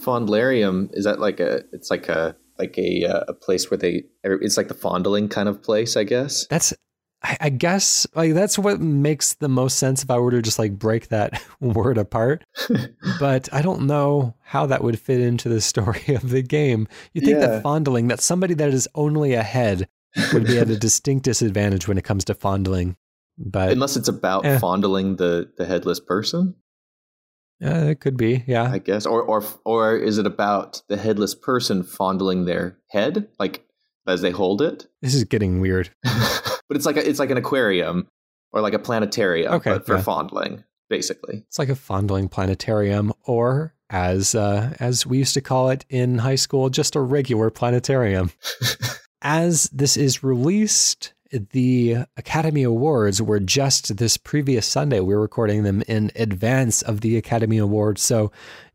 Fondlarium, is that like a it's like a like a a place where they it's like the fondling kind of place, I guess. That's I, I guess like that's what makes the most sense if I were to just like break that word apart. But I don't know how that would fit into the story of the game. You think yeah. that fondling, that somebody that is only a head would be at a distinct disadvantage when it comes to fondling. But unless it's about eh. fondling the, the headless person. Uh, it could be, yeah. I guess, or or or is it about the headless person fondling their head, like as they hold it? This is getting weird. But it's like a, it's like an aquarium or like a planetarium, okay, but for yeah. fondling, basically. It's like a fondling planetarium, or as uh, as we used to call it in high school, just a regular planetarium. As this is released, the Academy Awards were just this previous Sunday. We were recording them in advance of the Academy Awards. So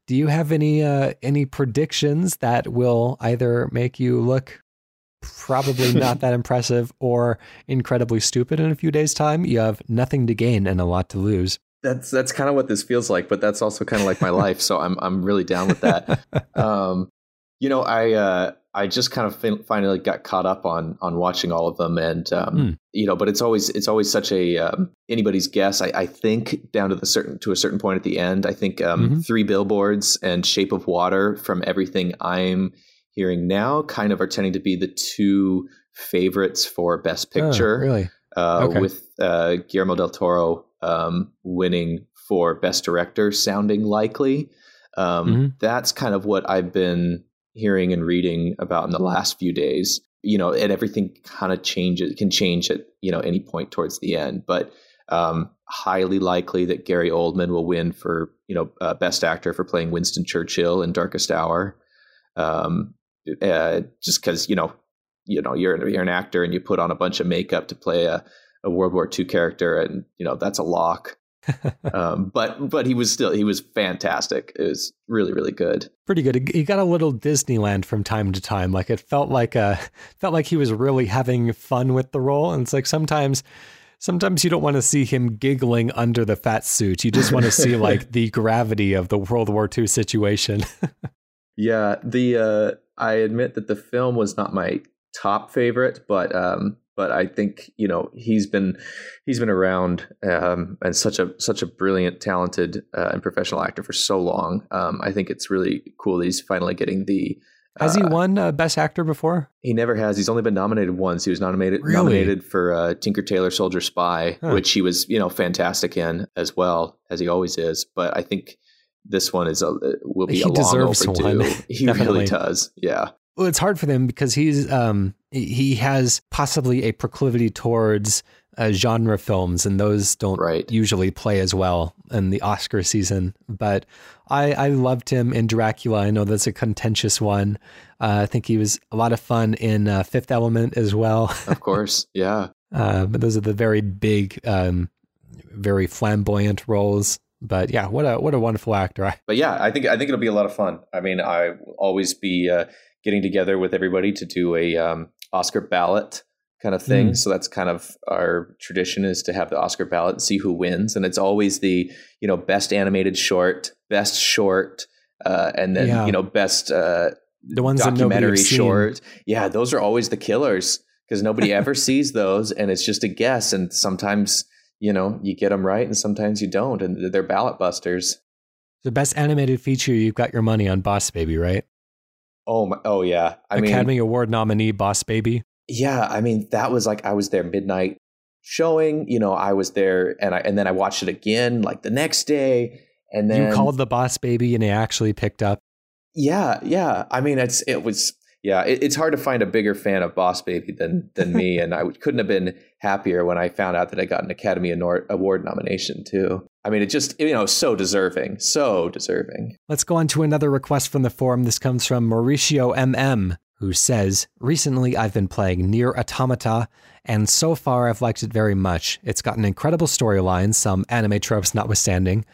do you have any uh, any predictions that will either make you look probably not that impressive or incredibly stupid in a few days' time? You have nothing to gain and a lot to lose. That's that's kind of what this feels like, but that's also kind of like my life. So I'm I'm really down with that. Um, you know, I uh, I just kind of finally got caught up on on watching all of them, and um, mm. you know, but it's always it's always such a um, anybody's guess. I, I think down to the certain to a certain point at the end. I think um, mm-hmm. Three Billboards and Shape of Water, from everything I'm hearing now, kind of are tending to be the two favorites for Best Picture. Oh, really? Uh, okay. With uh, Guillermo del Toro um, winning for Best Director, sounding likely. Um, mm-hmm. That's kind of what I've been hearing and reading about in the last few days. You know, and everything kind of changes, can change at, you know, any point towards the end. But um, highly likely that Gary Oldman will win for, you know, uh, Best Actor for playing Winston Churchill in Darkest Hour. Um, uh, just because, you know, you know, you're you're an actor and you put on a bunch of makeup to play a, a World War Two character, and you know that's a lock. um, but but he was still he was fantastic. It was really really good. Pretty good. He got a little Disneyland from time to time. Like it felt like a felt like he was really having fun with the role. And it's like sometimes. Sometimes you don't want to see him giggling under the fat suit. You just want to see like the gravity of the World War Two situation. Yeah, the uh, I admit that the film was not my top favorite, but um but I think, you know, he's been he's been around um and such a such a brilliant, talented uh, and professional actor for so long. um I think it's really cool that he's finally getting the uh, has he won uh, Best Actor before? He never has. He's only been nominated once. He was nominated really? nominated for uh Tinker Tailor Soldier Spy, huh. which he was, you know, fantastic in as well, as he always is, but I think this one is a will be he a long overdue one. He really does. Yeah. Well, it's hard for them because he's um, he has possibly a proclivity towards uh, genre films, and those don't right. usually play as well in the Oscar season. But I, I loved him in Dracula. I know that's a contentious one. Uh, I think he was a lot of fun in uh, Fifth Element as well. Of course, yeah. uh, but those are the very big, um, very flamboyant roles. But yeah, what a what a wonderful actor. I- but yeah, I think I think it'll be a lot of fun. I mean, I will always be. Uh, getting together with everybody to do a um, Oscar ballot kind of thing. Mm. So that's kind of our tradition, is to have the Oscar ballot and see who wins. And it's always the, you know, best animated short, best short, uh, and then, yeah. you know, best uh, the ones documentary that short. Seen. Yeah, those are always the killers because nobody ever sees those. And it's just a guess. And sometimes, you know, you get them right and sometimes you don't. And they're ballot busters. The best animated feature, you've got your money on Boss Baby, right? Oh, my, oh yeah. I Academy mean, Award nominee Boss Baby. Yeah. I mean, that was like, I was there midnight showing, you know, I was there and I, and then I watched it again like the next day. And then you called the Boss Baby and it actually picked up. Yeah. Yeah. I mean, it's, it was, yeah, it, it's hard to find a bigger fan of Boss Baby than, than me. And I would, couldn't have been happier when I found out that I got an Academy Award nomination too. I mean, it just, you know, so deserving, so deserving. Let's go on to another request from the forum. This comes from Mauricio M M, who says, recently I've been playing NieR: Automata, and so far I've liked it very much. It's got an incredible storyline, some anime tropes notwithstanding,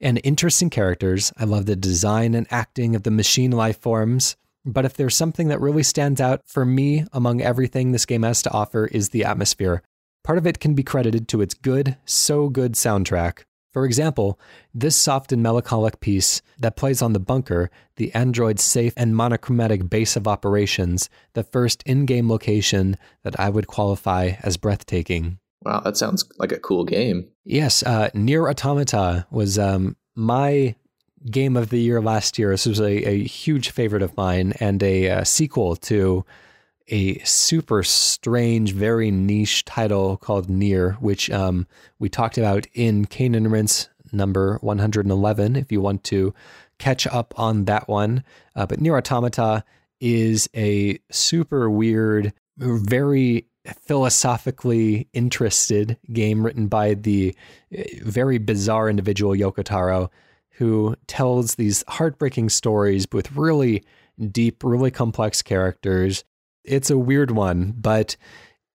and interesting characters. I love the design and acting of the machine life forms. But if there's something that really stands out for me among everything this game has to offer, is the atmosphere. Part of it can be credited to its good, so good soundtrack. For example, this soft and melancholic piece that plays on the bunker, the android's safe and monochromatic base of operations, the first in-game location that I would qualify as breathtaking. Wow, that sounds like a cool game. Yes, uh, NieR: Automata was um, my game of the year last year. This was a, a huge favorite of mine, and a uh, sequel to a super strange, very niche title called NieR, which um, we talked about in Cane and Rinse number one hundred eleven, if you want to catch up on that one. Uh, but NieR: Automata is a super weird, very philosophically interested game written by the very bizarre individual Yoko Taro, who tells these heartbreaking stories with really deep, really complex characters. It's a weird one, but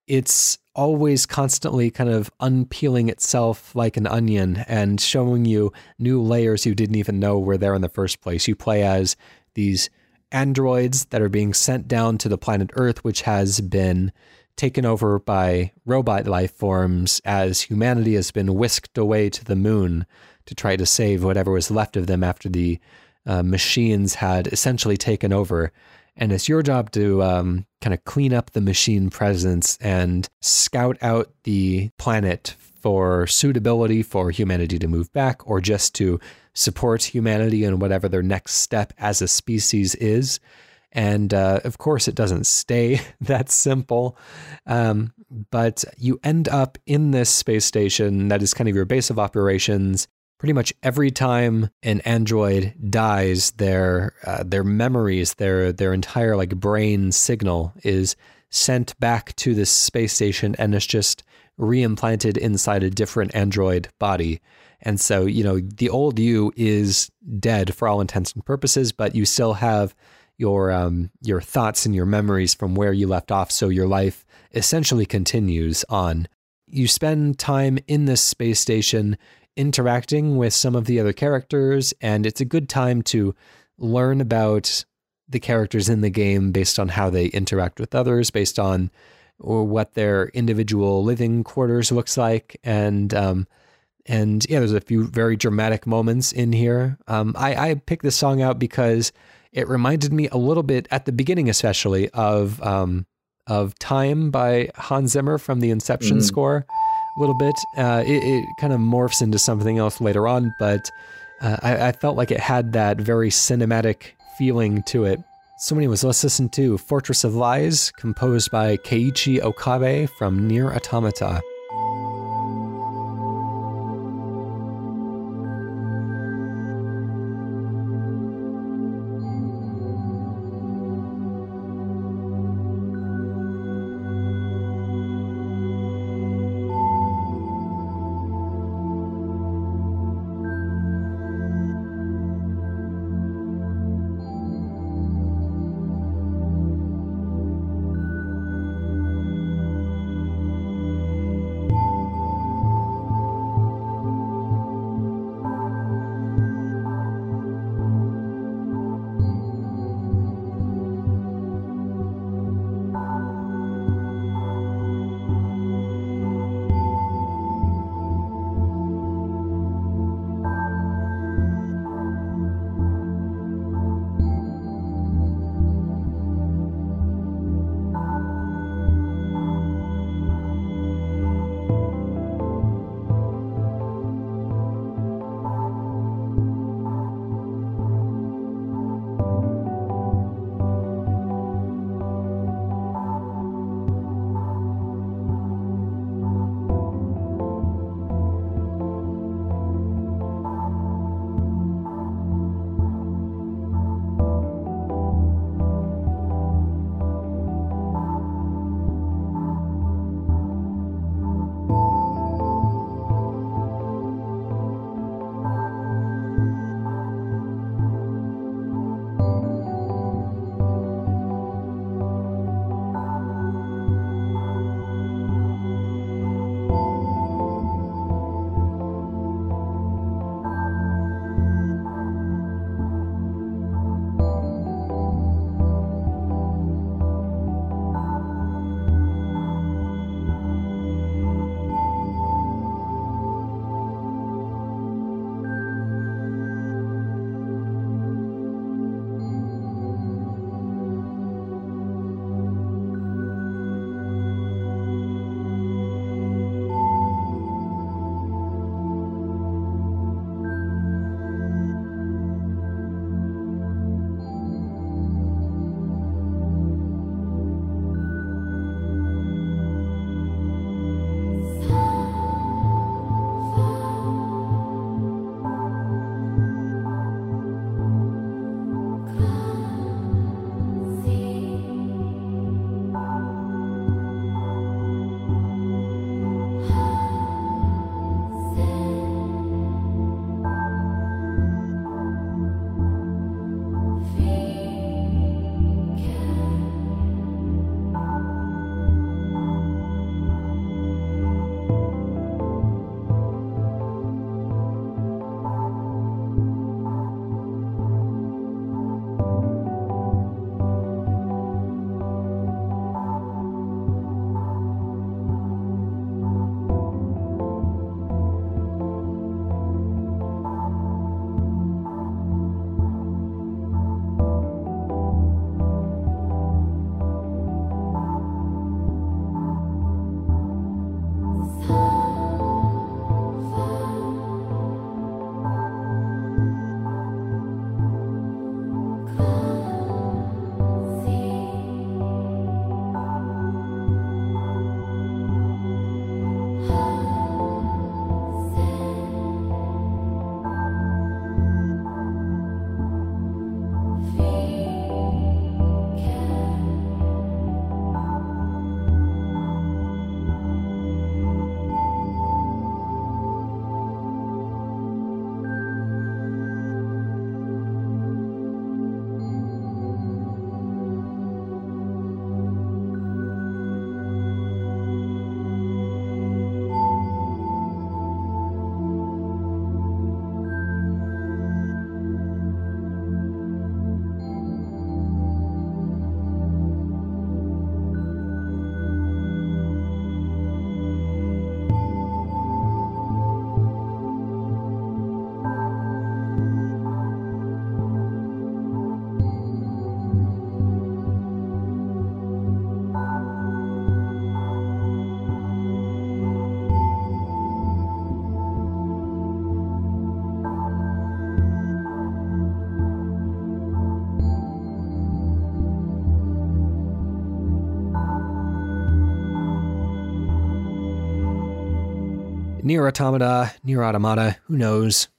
it's always constantly kind of unpeeling itself like an onion and showing you new layers you didn't even know were there in the first place. You play as these androids that are being sent down to the planet Earth, which has been taken over by robot life forms as humanity has been whisked away to the moon to try to save whatever was left of them after the uh, machines had essentially taken over. And it's your job to um, kind of clean up the machine presence and scout out the planet for suitability for humanity to move back, or just to support humanity in whatever their next step as a species is. And uh, of course, it doesn't stay that simple. Um, but you end up in this space station that is kind of your base of operations. Pretty much every time an android dies, their uh, their memories, their their entire like brain signal is sent back to this space station, and it's just reimplanted inside a different android body. And so, you know, the old you is dead for all intents and purposes, but you still have your um, your thoughts and your memories from where you left off. So your life essentially continues on. You spend time in this space station interacting with some of the other characters, and it's a good time to learn about the characters in the game based on how they interact with others, based on or what their individual living quarters looks like. And um, and yeah, there's a few very dramatic moments in here. Um, I, I picked this song out because it reminded me a little bit, at the beginning especially, of um, of Time by Hans Zimmer from the Inception mm. score. A little bit. Uh, it, it kind of morphs into something else later on, but uh, I, I felt like it had that very cinematic feeling to it. So anyways, let's listen to Fortress of Lies, composed by Keiichi Okabe from NieR: Automata. NieR: Automata, NieR: Automata, who knows?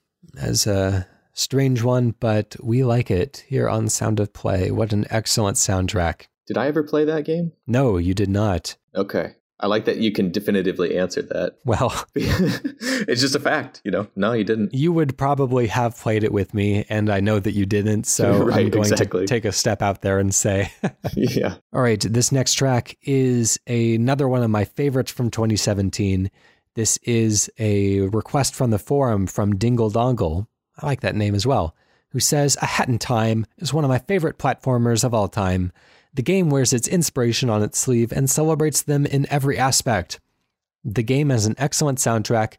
As a strange one, but we like it here on Sound of Play. What an excellent soundtrack. Did I ever play that game? No, you did not. Okay. I like that you can definitively answer that. Well, it's just a fact, you know. No, you didn't. You would probably have played it with me, and I know that you didn't, so right, I'm going exactly. to take a step out there and say. Yeah. All right, this next track is another one of my favorites from twenty seventeen. This is a request from the forum from Dingle Dongle. I like that name as well, who says, A Hat in Time is one of my favorite platformers of all time. The game wears its inspiration on its sleeve and celebrates them in every aspect. The game has an excellent soundtrack,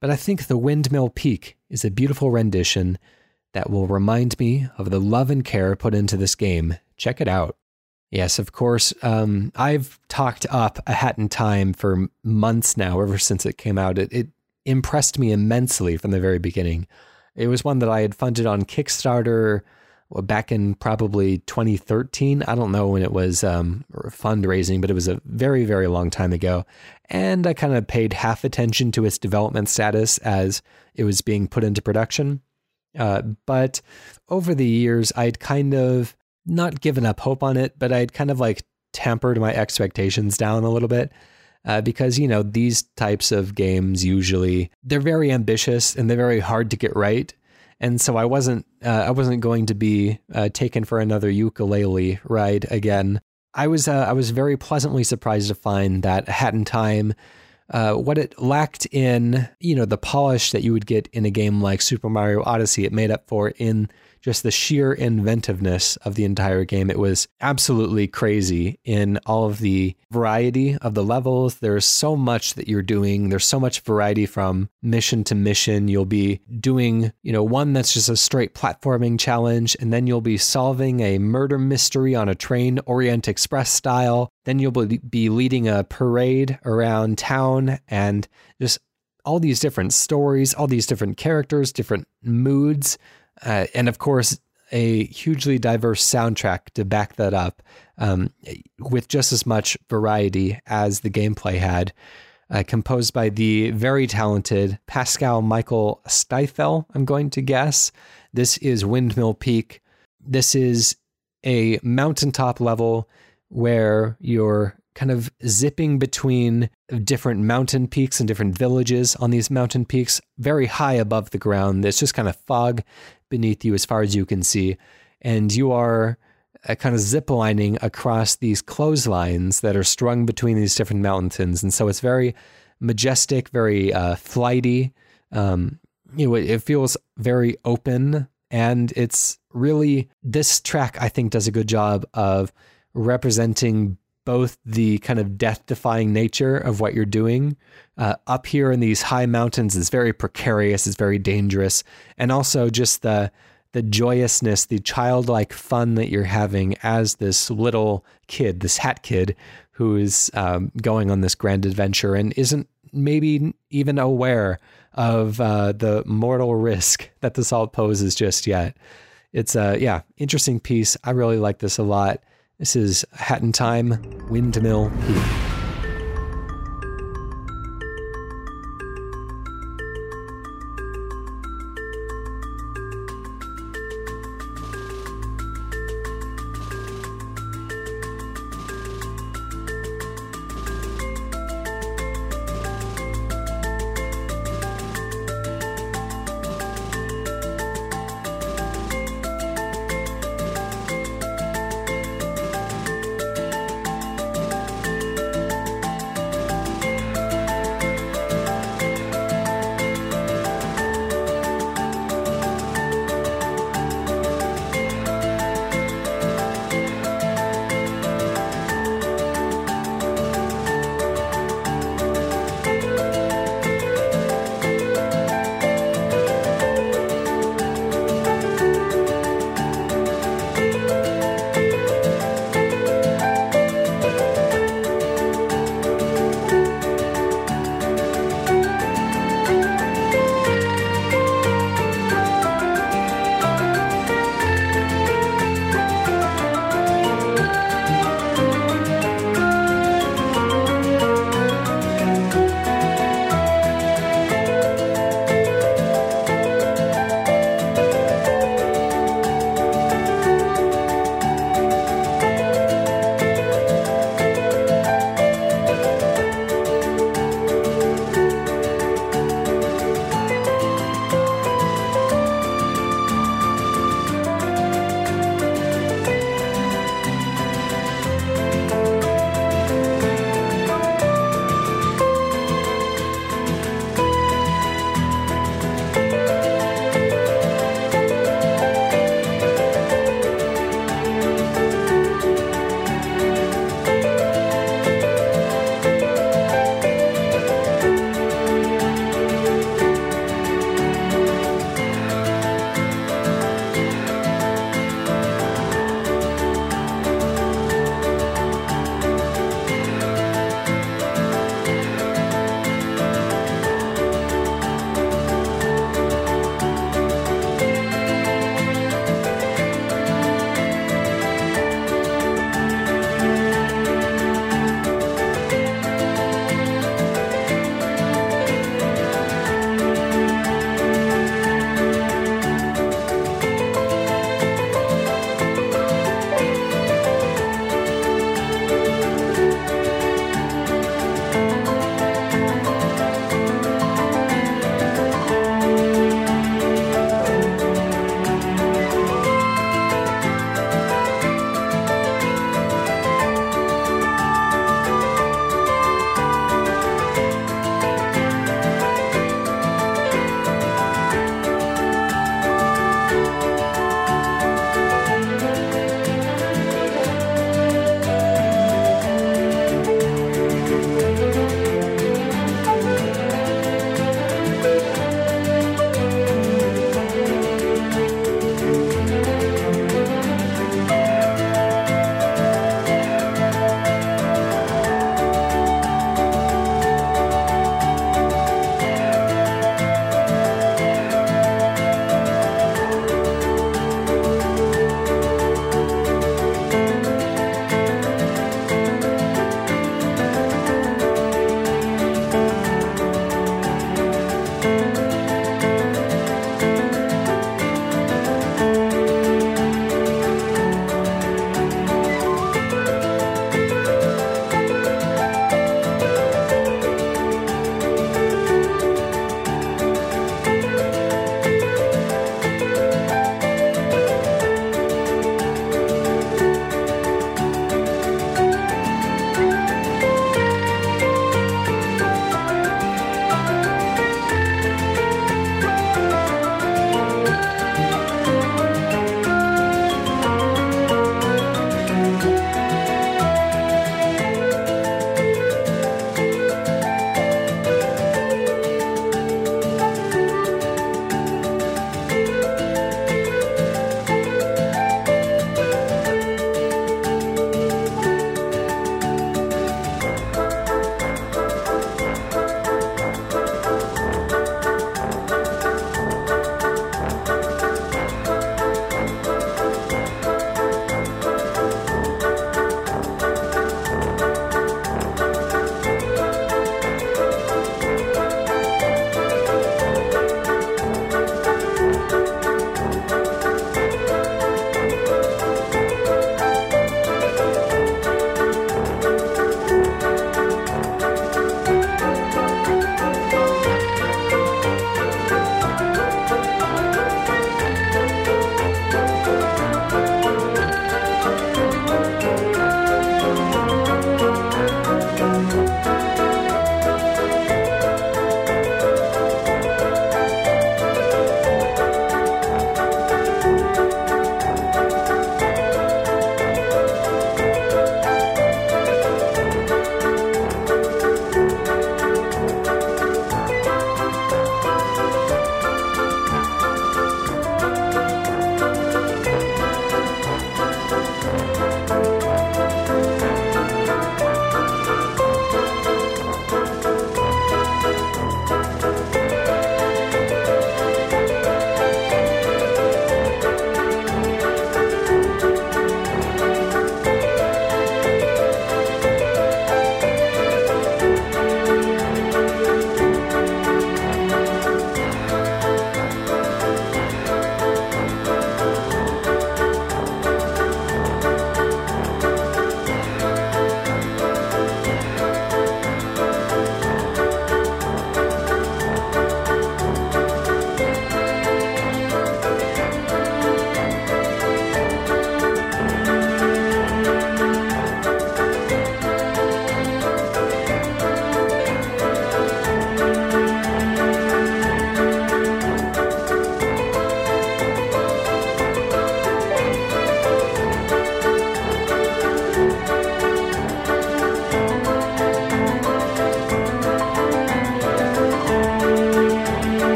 but I think the Windmill Peak is a beautiful rendition that will remind me of the love and care put into this game. Check it out. Yes, of course, um, I've talked up A Hat in Time for months now, ever since it came out. It, it impressed me immensely from the very beginning. It was one that I had funded on Kickstarter back in probably twenty thirteen. I don't know when it was um, fundraising, but it was a very, very long time ago. And I kind of paid half attention to its development status as it was being put into production. Uh, but over the years, I'd kind of not given up hope on it, but I'd kind of like tampered my expectations down a little bit. Uh, because, you know, these types of games usually, they're very ambitious and they're very hard to get right. And so I wasn't uh, I wasn't going to be uh, taken for another ukulele ride again. I was uh, I was very pleasantly surprised to find that A Hat in Time, uh, what it lacked in, you know, the polish that you would get in a game like Super Mario Odyssey, it made up for in just the sheer inventiveness of the entire game. It was absolutely crazy in all of the variety of the levels. There's so much that you're doing. There's so much variety from mission to mission. You'll be doing, you know, one that's just a straight platforming challenge, and then you'll be solving a murder mystery on a train, Orient Express style. Then you'll be leading a parade around town, and just all these different stories, all these different characters, different moods. Uh, and of course, a hugely diverse soundtrack to back that up, um, with just as much variety as the gameplay had, uh, composed by the very talented Pascal Michael Stifel, I'm going to guess. This is Windmill Peak. This is a mountaintop level where you're kind of zipping between different mountain peaks and different villages on these mountain peaks, very high above the ground. There's just kind of fog beneath you as far as you can see. And you are uh, kind of ziplining across these clotheslines that are strung between these different mountains. And so it's very majestic, very uh, flighty. Um, you know, it, it feels very open. And it's really, this track, I think, does a good job of representing both the kind of death-defying nature of what you're doing uh, up here in these high mountains is very precarious, it's very dangerous, and also just the the joyousness, the childlike fun that you're having as this little kid, this hat kid, who is um, going on this grand adventure and isn't maybe even aware of uh, the mortal risk that this all poses just yet. It's a, uh, yeah, interesting piece. I really like this a lot. This is A Hat in Time, Windmill Peak.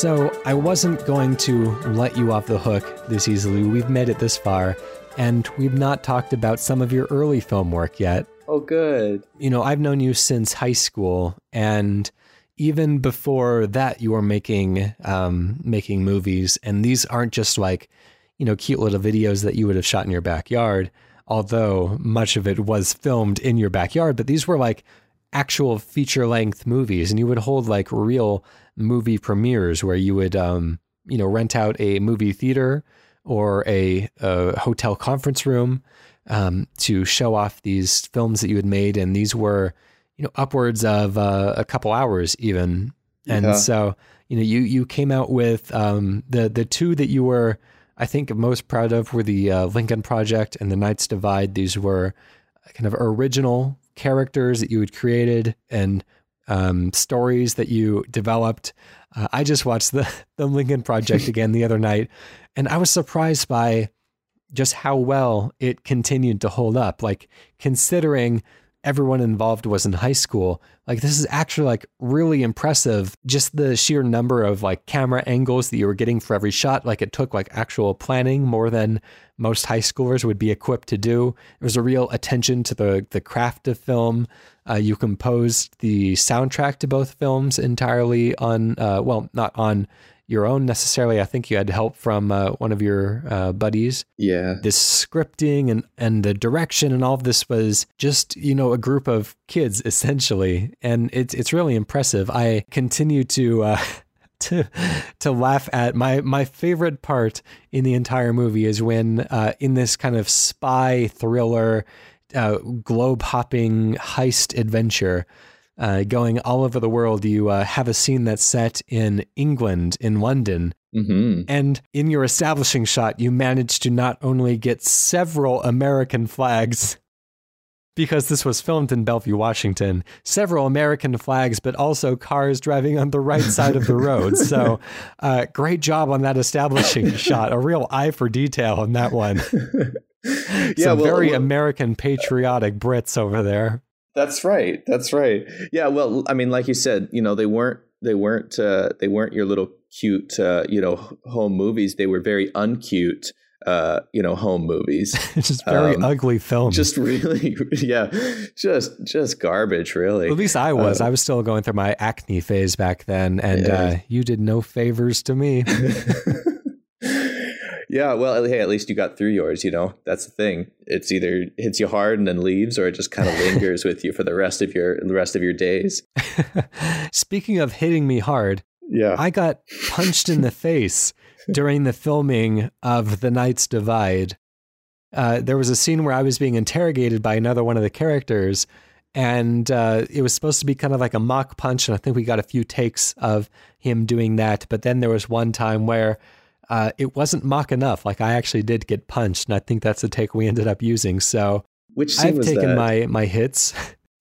So I wasn't going to let you off the hook this easily. We've made it this far, and we've not talked about some of your early film work yet. Oh, good. You know, I've known you since high school, and even before that, you were making um, making movies, and these aren't just like, you know, cute little videos that you would have shot in your backyard, although much of it was filmed in your backyard, but these were like actual feature-length movies, and you would hold like real movie premieres where you would, um, you know, rent out a movie theater or a, a hotel conference room um, to show off these films that you had made. And these were, you know, upwards of uh, a couple hours even. And yeah. so, you know, you, you came out with um, the, the two that you were, I think, most proud of were the uh, Lincoln Project and the Knights Divide. These were kind of original characters that you had created and um, stories that you developed. Uh, I just watched the, the Lincoln Project again the other night, and I was surprised by just how well it continued to hold up. Like, considering everyone involved was in high school, like, this is actually like really impressive. Just the sheer number of like camera angles that you were getting for every shot. Like, it took like actual planning more than most high schoolers would be equipped to do. There was a real attention to the, the craft of film. Uh, you composed the soundtrack to both films entirely on, uh, well, not on your own necessarily. I think you had help from uh, one of your uh, buddies. Yeah. This scripting and, and the direction and all of this was just, you know, a group of kids essentially. And it's, it's really impressive. I continue to, uh, to, to laugh at my, my favorite part in the entire movie is when uh, in this kind of spy thriller, uh, globe hopping heist adventure, Uh, going all over the world, you uh, have a scene that's set in England, in London. Mm-hmm. And in your establishing shot, you manage to not only get several American flags, because this was filmed in Bellevue, Washington, several American flags, but also cars driving on the right side of the road. So uh, great job on that establishing shot. A real eye for detail on that one. Yeah, Some well, very well, American patriotic Brits over there. That's right. That's right. Yeah. Well, I mean, like you said, you know, they weren't, they weren't, uh, they weren't your little cute, uh, you know, home movies. They were very uncute, uh, you know, home movies. Just very um, ugly films. Just really, yeah, just, just garbage, really. At least I was. Uh, I was still going through my acne phase back then, and yeah. uh, you did no favors to me. Yeah, well, hey, at least you got through yours, you know. That's the thing. It's either hits you hard and then leaves, or it just kind of lingers with you for the rest of your the rest of your days. Speaking of hitting me hard, yeah. I got punched in the face during the filming of The Knights Divide. Uh, there was a scene where I was being interrogated by another one of the characters, and uh, it was supposed to be kind of like a mock punch, and I think we got a few takes of him doing that. But then there was one time where Uh, it wasn't mock enough. Like, I actually did get punched, and I think that's the take we ended up using. So which scene I've was taken that? my my hits.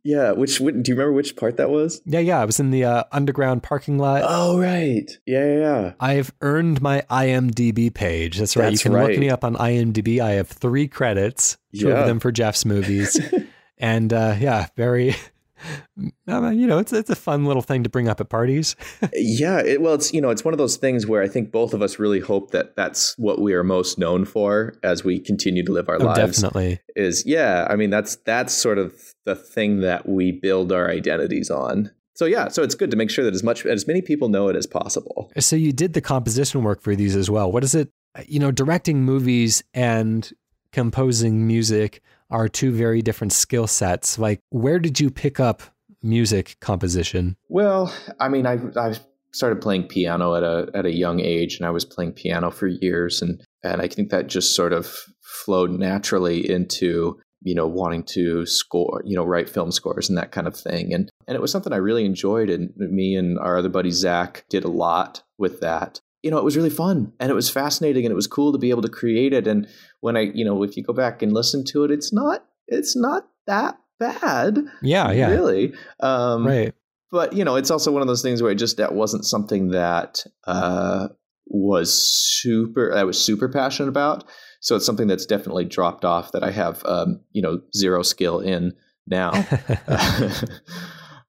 Yeah. Which, do you remember which part that was? Yeah. Yeah. I was in the uh, underground parking lot. Oh, right. Yeah. Yeah. yeah. I've earned my IMDb page. That's right. That's you can right. look me up on IMDb. I have three credits, two yeah. of them for Jeff's movies. and uh, yeah, very... you know, it's it's a fun little thing to bring up at parties. yeah, it, well, it's you know, it's one of those things where I think both of us really hope that that's what we are most known for as we continue to live our oh, lives. Definitely is. Yeah, I mean, that's that's sort of the thing that we build our identities on. So yeah, so it's good to make sure that as much as many people know it as possible. So you did the composition work for these as well. What is it? You know, directing movies and composing music are two very different skill sets. Like, where did you pick up music composition? Well, I mean, I I started playing piano at a at a young age, and I was playing piano for years, and and I think that just sort of flowed naturally into, you know, wanting to score, you know, write film scores and that kind of thing. And and it was something I really enjoyed, and me and our other buddy Zach did a lot with that. You know, it was really fun, and it was fascinating, and it was cool to be able to create it. And when I, you know, if you go back and listen to it, it's not, it's not that bad. Yeah. Yeah. Really. Um, right. But, you know, it's also one of those things where it just, that wasn't something that uh, was super, I was super passionate about. So it's something that's definitely dropped off that I have, um, you know, zero skill in now.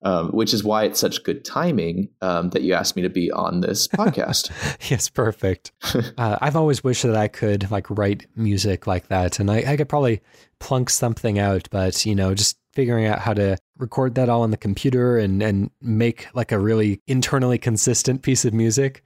um, which is why it's such good timing um, that you asked me to be on this podcast. Yes, perfect. uh, I've always wished that I could like write music like that, and I, I could probably plunk something out, but you know, just figuring out how to record that all on the computer and, and make like a really internally consistent piece of music.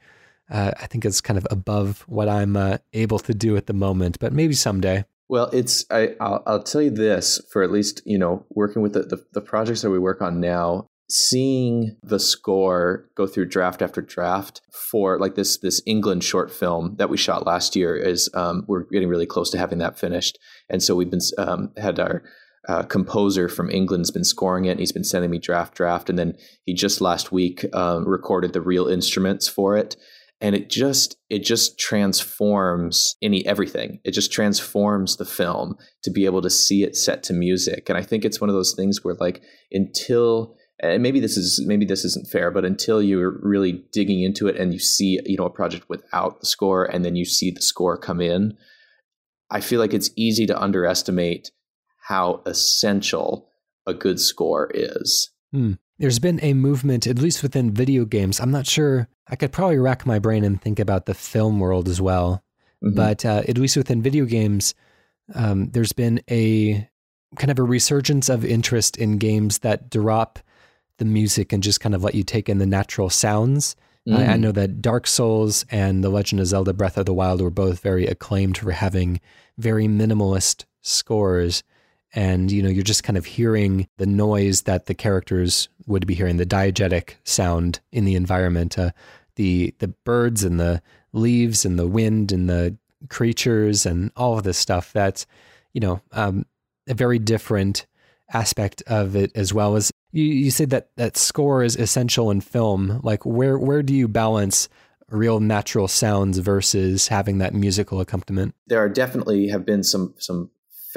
Uh, I think it's kind of above what I'm uh, able to do at the moment, but maybe someday. Well, it's I, I'll, I'll tell you this, for at least, you know, working with the, the, the projects that we work on now, seeing the score go through draft after draft for like this this England short film that we shot last year is um, we're getting really close to having that finished. And so we've been um, had our Uh, composer from England's been scoring it, and he's been sending me draft draft, and then he just last week um, recorded the real instruments for it, and it just it just transforms any everything. It just transforms the film to be able to see it set to music. And I think it's one of those things where, like, until and maybe this is maybe this isn't fair, but until you're really digging into it and you see, you know, a project without the score, and then you see the score come in, I feel like it's easy to underestimate how essential a good score is. Hmm. There's been a movement, at least within video games. I'm not sure. I could probably rack my brain and think about the film world as well. Mm-hmm. But uh, at least within video games, um, there's been a kind of a resurgence of interest in games that drop the music and just kind of let you take in the natural sounds. Mm-hmm. I, I know that Dark Souls and The Legend of Zelda: Breath of the Wild were both very acclaimed for having very minimalist scores. And, you know, you're just kind of hearing the noise that the characters would be hearing, the diegetic sound in the environment, uh, the the birds and the leaves and the wind and the creatures and all of this stuff. That's, you know, um, a very different aspect of it, as well as you, you said that that score is essential in film. Like, where where do you balance real natural sounds versus having that musical accompaniment? There are definitely have been some some.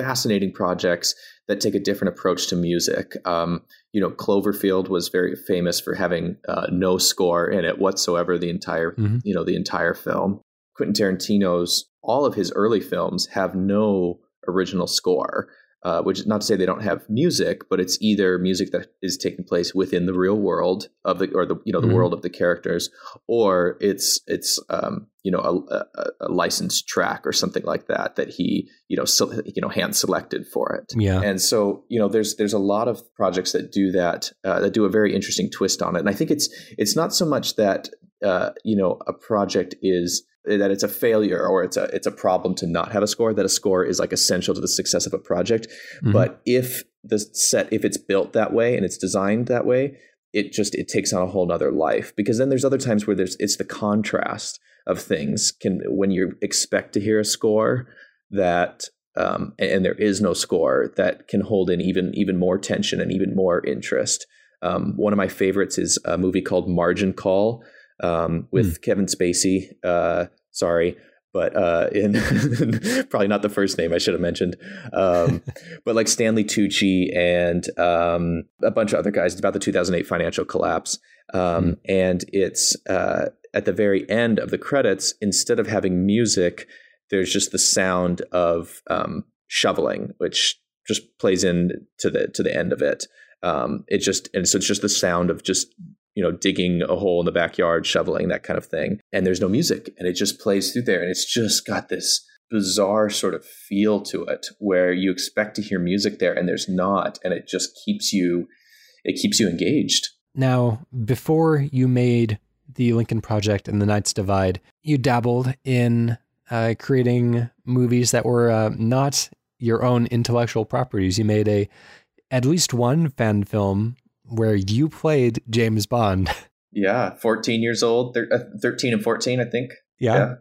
fascinating projects that take a different approach to music. Um, you know, Cloverfield was very famous for having uh, no score in it whatsoever. The entire, mm-hmm. you know, the entire film. Quentin Tarantino's, all of his early films have no original score, uh, which is not to say they don't have music, but it's either music that is taking place within the real world of the, or the, you know, the mm-hmm. world of the characters, or it's, it's, um, you know, a, a, a licensed track or something like that, that he, you know, so, you know, hand selected for it. Yeah. And so, you know, there's, there's a lot of projects that do that, uh, that do a very interesting twist on it. And I think it's, it's not so much that, uh, you know, a project is that it's a failure or it's a, it's a problem to not have a score, that a score is like essential to the success of a project. Mm-hmm. But if the set, if it's built that way and it's designed that way, it just, it takes on a whole nother life, because then there's other times where there's, it's the contrast of things can, when you expect to hear a score that, um, and there is no score, that can hold in even, even more tension and even more interest. Um, one of my favorites is a movie called Margin Call, um, with mm. Kevin Spacey, uh, sorry, but, uh, in probably not the first name I should have mentioned. Um, but like Stanley Tucci and, um, a bunch of other guys. It's about the two thousand eight financial collapse. Um, mm. and it's, uh, at the very end of the credits, instead of having music, there's just the sound of um, shoveling, which just plays in to the to the end of it. Um, it just and so it's just the sound of just, you know, digging a hole in the backyard, shoveling, that kind of thing. And there's no music, and it just plays through there, and it's just got this bizarre sort of feel to it where you expect to hear music there, and there's not, and it just keeps you it keeps you engaged. Now, before you made The Lincoln Project and The Knights Divide, you dabbled in uh, creating movies that were uh, not your own intellectual properties. You made a at least one fan film where you played James Bond. Yeah, fourteen years old, thirteen and fourteen, I think. Yeah.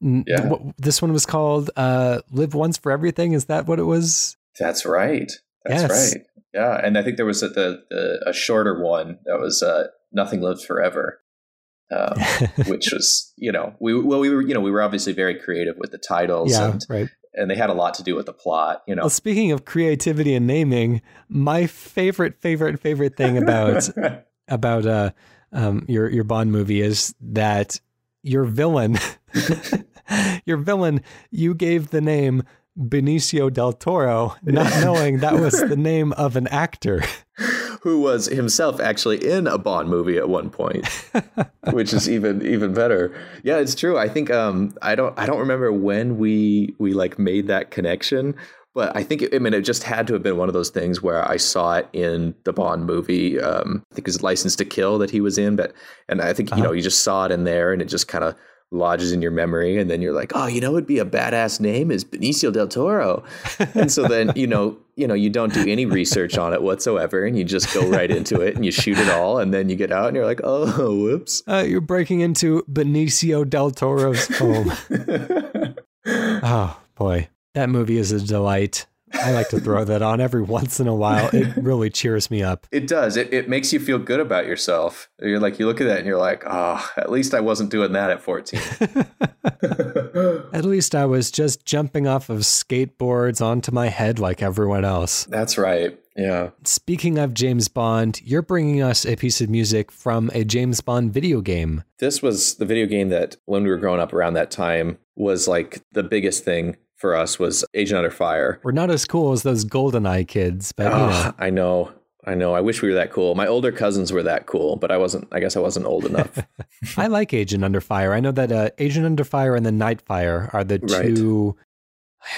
Yeah. yeah. This one was called uh, Live Once for Everything. Is that what it was? That's right. That's yes. right. Yeah, and I think there was a, the, a shorter one that was uh, Nothing Lives Forever. um, which was, you know, we, well, we were, you know, we were obviously very creative with the titles yeah, and, right. and they had a lot to do with the plot, you know. Well, speaking of creativity and naming, my favorite, favorite, favorite thing about, about, uh, um, your, your Bond movie is that your villain, your villain, you gave the name Benicio del Toro, not knowing that was the name of an actor. who was himself actually in a Bond movie at one point, which is even even better. Yeah, it's true. I think um, I don't I don't remember when we we like made that connection, but I think, I mean, it just had to have been one of those things where I saw it in the Bond movie. Um, I think it was License to Kill that he was in. But and I think, uh-huh. you know, you just saw it in there and it just kind of lodges in your memory. And then you're like, oh, you know, it'd be a badass name is Benicio del Toro. And so then, you know, you know, you don't do any research on it whatsoever. And you just go right into it and you shoot it all. And then you get out and you're like, oh, whoops. Uh, you're breaking into Benicio del Toro's home. Oh, boy. That movie is a delight. I like to throw that on every once in a while. It really cheers me up. It does. It it makes you feel good about yourself. You're like, you look at that and you're like, oh, at least I wasn't doing that at fourteen. At least I was just jumping off of skateboards onto my head like everyone else. That's right. Yeah. Speaking of James Bond, you're bringing us a piece of music from a James Bond video game. This was the video game that when we were growing up around that time was like the biggest thing for us was Agent Under Fire. We're not as cool as those GoldenEye kids. But oh, you know. I know. I know. I wish we were that cool. My older cousins were that cool, but I wasn't, I guess I wasn't old enough. I like Agent Under Fire. I know that uh, Agent Under Fire and the Nightfire are the right. two.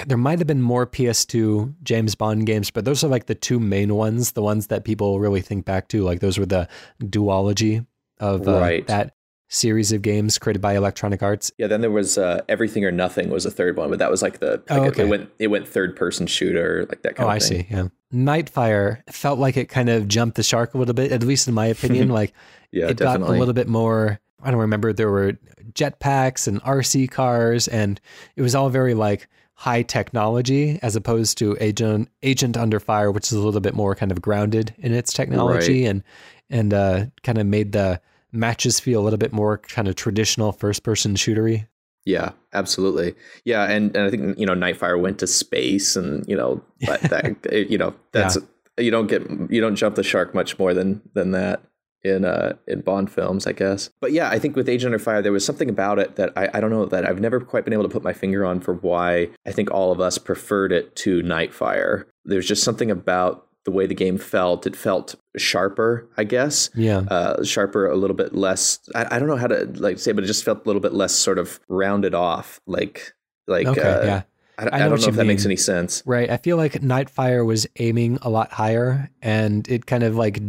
There might have been more P S two James Bond games, but those are like the two main ones, the ones that people really think back to. Like those were the duology of uh, right. that series of games created by Electronic Arts. Yeah, then there was uh, Everything or Nothing was a third one, but that was like the like oh, okay. it went it went third person shooter, like that kind oh, of thing. Oh, I see. Yeah. Nightfire felt like it kind of jumped the shark a little bit, at least in my opinion. Like yeah, it definitely. Got a little bit more. I don't remember. There were jetpacks and R C cars, and it was all very like high technology as opposed to Agent Agent Under Fire, which is a little bit more kind of grounded in its technology right. and and uh, kind of made the matches feel a little bit more kind of traditional first person shootery. Yeah, absolutely. Yeah. And, and I think, you know, Nightfire went to space and, you know, but that, you know, that's, yeah. you don't get, you don't jump the shark much more than, than that in, uh, in Bond films, I guess. But yeah, I think with Agent Under Fire, there was something about it that I, I don't know that I've never quite been able to put my finger on for why I think all of us preferred it to Nightfire. There's just something about the way the game felt. It felt sharper, I guess. Yeah. Uh, sharper, a little bit less. I, I don't know how to like say, but it just felt a little bit less sort of rounded off. Like, like, okay, uh, yeah. I, I, I don't know, know if that mean. makes any sense. Right. I feel like Nightfire was aiming a lot higher and it kind of like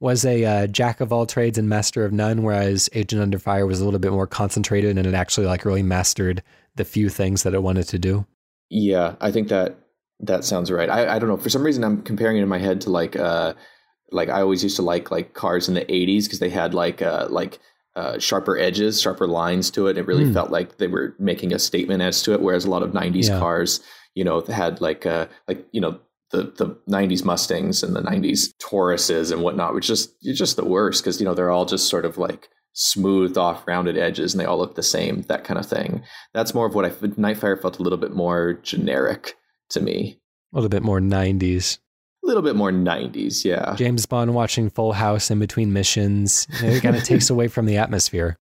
was a uh, jack of all trades and master of none. Whereas Agent Under Fire was a little bit more concentrated and it actually like really mastered the few things that it wanted to do. Yeah. I think that, That sounds right. I, I don't know. For some reason, I'm comparing it in my head to like, uh, like I always used to like like cars in the eighties because they had like uh, like uh, sharper edges, sharper lines to it. It really mm. felt like they were making a statement as to it. Whereas a lot of nineties yeah. cars, you know, had like uh, like you know the the nineties Mustangs and the nineties Tauruses and whatnot, which just it's just the worst because you know they're all just sort of like smoothed off rounded edges and they all look the same. That kind of thing. That's more of what I Nightfire felt a little bit more generic to me. A little bit more nineties. A little bit more nineties, yeah. James Bond watching Full House in between missions. It kind of takes away from the atmosphere.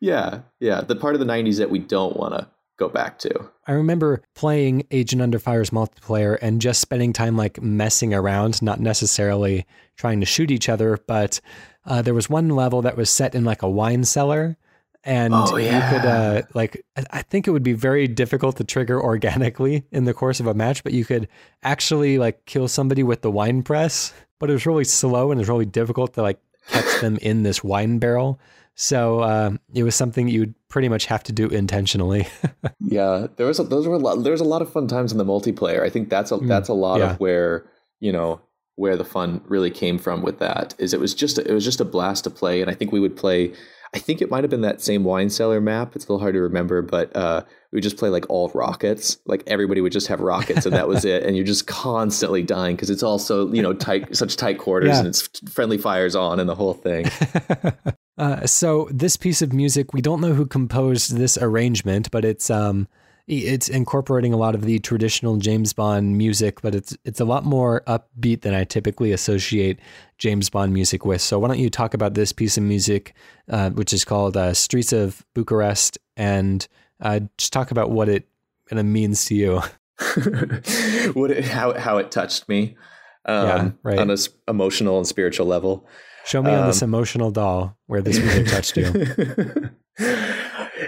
Yeah, yeah. The part of the nineties that we don't want to go back to. I remember playing Agent Under Fire's multiplayer and just spending time like messing around, not necessarily trying to shoot each other, but uh, there was one level that was set in like a wine cellar. And oh, yeah. you could, uh, like, I think it would be very difficult to trigger organically in the course of a match, but you could actually, like, kill somebody with the wine press. But it was really slow and it was really difficult to, like, catch them in this wine barrel. So um, it was something you'd pretty much have to do intentionally. yeah, there was a, those were a lot, there was a lot of fun times in the multiplayer. I think that's a, mm, that's a lot yeah. of where, you know, where the fun really came from with that is it was just a, it was just a blast to play. And I think we would play... I think it might have been that same wine cellar map. It's a little hard to remember, but uh, we would just play like all rockets. Like everybody would just have rockets and that was it. And you're just constantly dying because it's also, you know, tight, such tight quarters yeah. and it's friendly fires on and the whole thing. uh, so this piece of music, we don't know who composed this arrangement, but it's um, it's incorporating a lot of the traditional James Bond music, but it's it's a lot more upbeat than I typically associate James Bond music with. So why don't you talk about this piece of music, uh, which is called uh, Streets of Bucharest, and uh, just talk about what it kind of means to you. what it, how how it touched me. um, yeah, right. on an emotional and spiritual level. Show me um, on this emotional doll where this music touched you.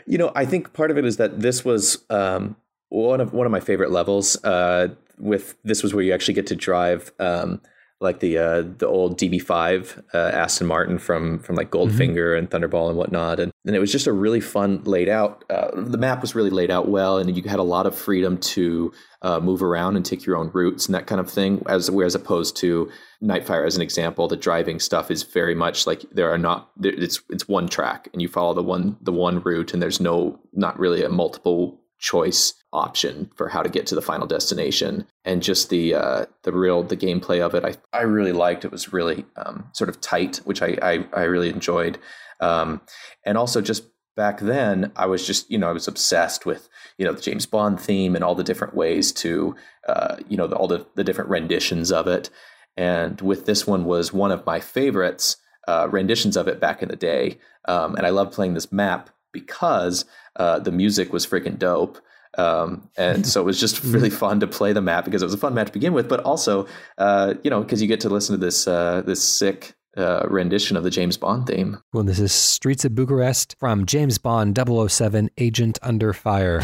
You know, I think part of it is that this was um, one of one of my favorite levels. Uh, with this was where you actually get to drive um, like the uh, the old D B five uh, Aston Martin from from like Goldfinger mm-hmm. and Thunderball and whatnot, and and it was just a really fun laid out. Uh, the map was really laid out well, and you had a lot of freedom to uh, move around and take your own routes and that kind of thing. As whereas opposed to Nightfire, as an example, the driving stuff is very much like there are not it's it's one track and you follow the one the one route, and there's no not really a multiple choice option for how to get to the final destination. And just the uh the real the gameplay of it I I really liked. It was really um sort of tight, which I I, I really enjoyed. Um and also just back then I was just, you know, I was obsessed with, you know, the James Bond theme and all the different ways to uh you know the, all the, the different renditions of it. And with this one was one of my favorites uh renditions of it back in the day. Um and I loved playing this map because uh the music was freaking dope. Um, and so it was just really fun to play the map because it was a fun map to begin with, but also, uh, you know, because you get to listen to this, uh, this sick uh, rendition of the James Bond theme. Well, this is Streets of Bucharest from James Bond double oh seven, Agent Under Fire.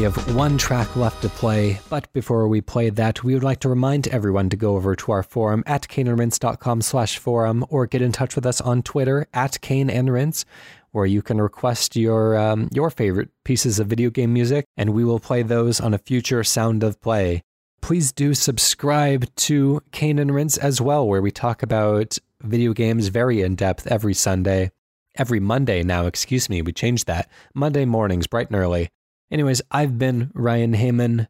We have one track left to play, but before we play that, we would like to remind everyone to go over to our forum at cane and rinse dot com slash forum, or get in touch with us on Twitter at Cane and Rinse, where you can request your um, your favorite pieces of video game music, and we will play those on a future Sound of Play. Please do subscribe to Cane and Rinse as well, where we talk about video games very in-depth every Sunday. Every Monday now, excuse me, we changed that. Monday mornings, bright and early. Anyways, I've been Ryan Hamann,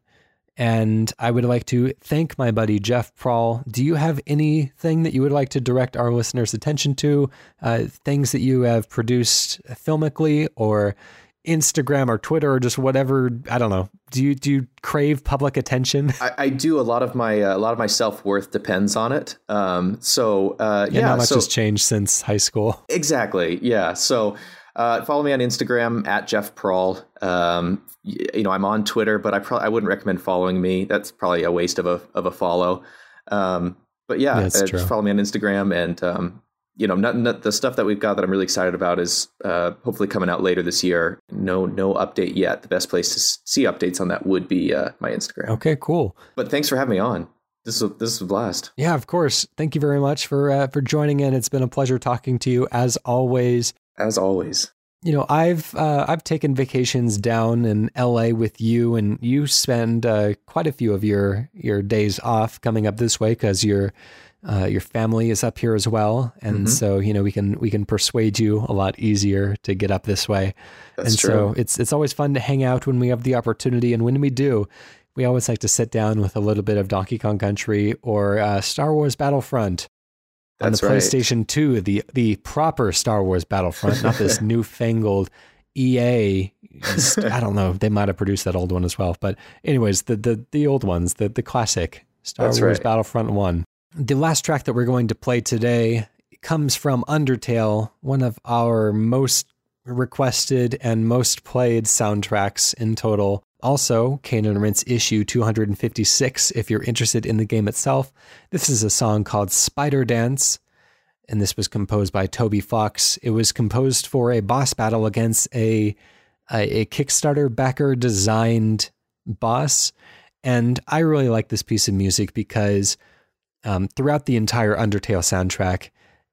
and I would like to thank my buddy Jeff Prahl. Do you have anything that you would like to direct our listeners' attention to? Uh, things that you have produced filmically, or Instagram or Twitter, or just whatever, I don't know. Do you do you crave public attention? I, I do. A lot of my uh, a lot of my self-worth depends on it. Um, so uh, yeah, yeah, not much so, has changed since high school. Exactly. Yeah. So uh, follow me on Instagram at Jeff Prahl. Um, you, you know, I'm on Twitter, but I probably I wouldn't recommend following me. That's probably a waste of a of a follow. Um, but yeah, uh, just follow me on Instagram, and um, you know, not, not the stuff that we've got that I'm really excited about is uh, hopefully coming out later this year. No, no update yet. The best place to see updates on that would be uh, my Instagram. Okay, cool. But thanks for having me on. This was this was a blast. Yeah, of course. Thank you very much for uh, for joining in. It's been a pleasure talking to you as always. As always. You know, I've uh, I've taken vacations down in L A with you, and you spend uh, quite a few of your your days off coming up this way because you're. Uh, your family is up here as well. And mm-hmm. so, you know, we can, we can persuade you a lot easier to get up this way. That's and true. So it's, it's always fun to hang out when we have the opportunity. And when we do, we always like to sit down with a little bit of Donkey Kong Country or uh, Star Wars Battlefront. That's on the right. PlayStation two, the, the proper Star Wars Battlefront, not this newfangled E A. I don't know. They might've produced that old one as well, but anyways, the, the, the old ones, the, the classic Star That's Wars right. Battlefront one. The last track that we're going to play today comes from Undertale, one of our most requested and most played soundtracks in total. Also, Cane and Rinse issue two fifty-six, if you're interested in the game itself. This is a song called Spider Dance, and this was composed by Toby Fox. It was composed for a boss battle against a, a, a Kickstarter backer-designed boss, and I really like this piece of music because... Um, throughout the entire Undertale soundtrack,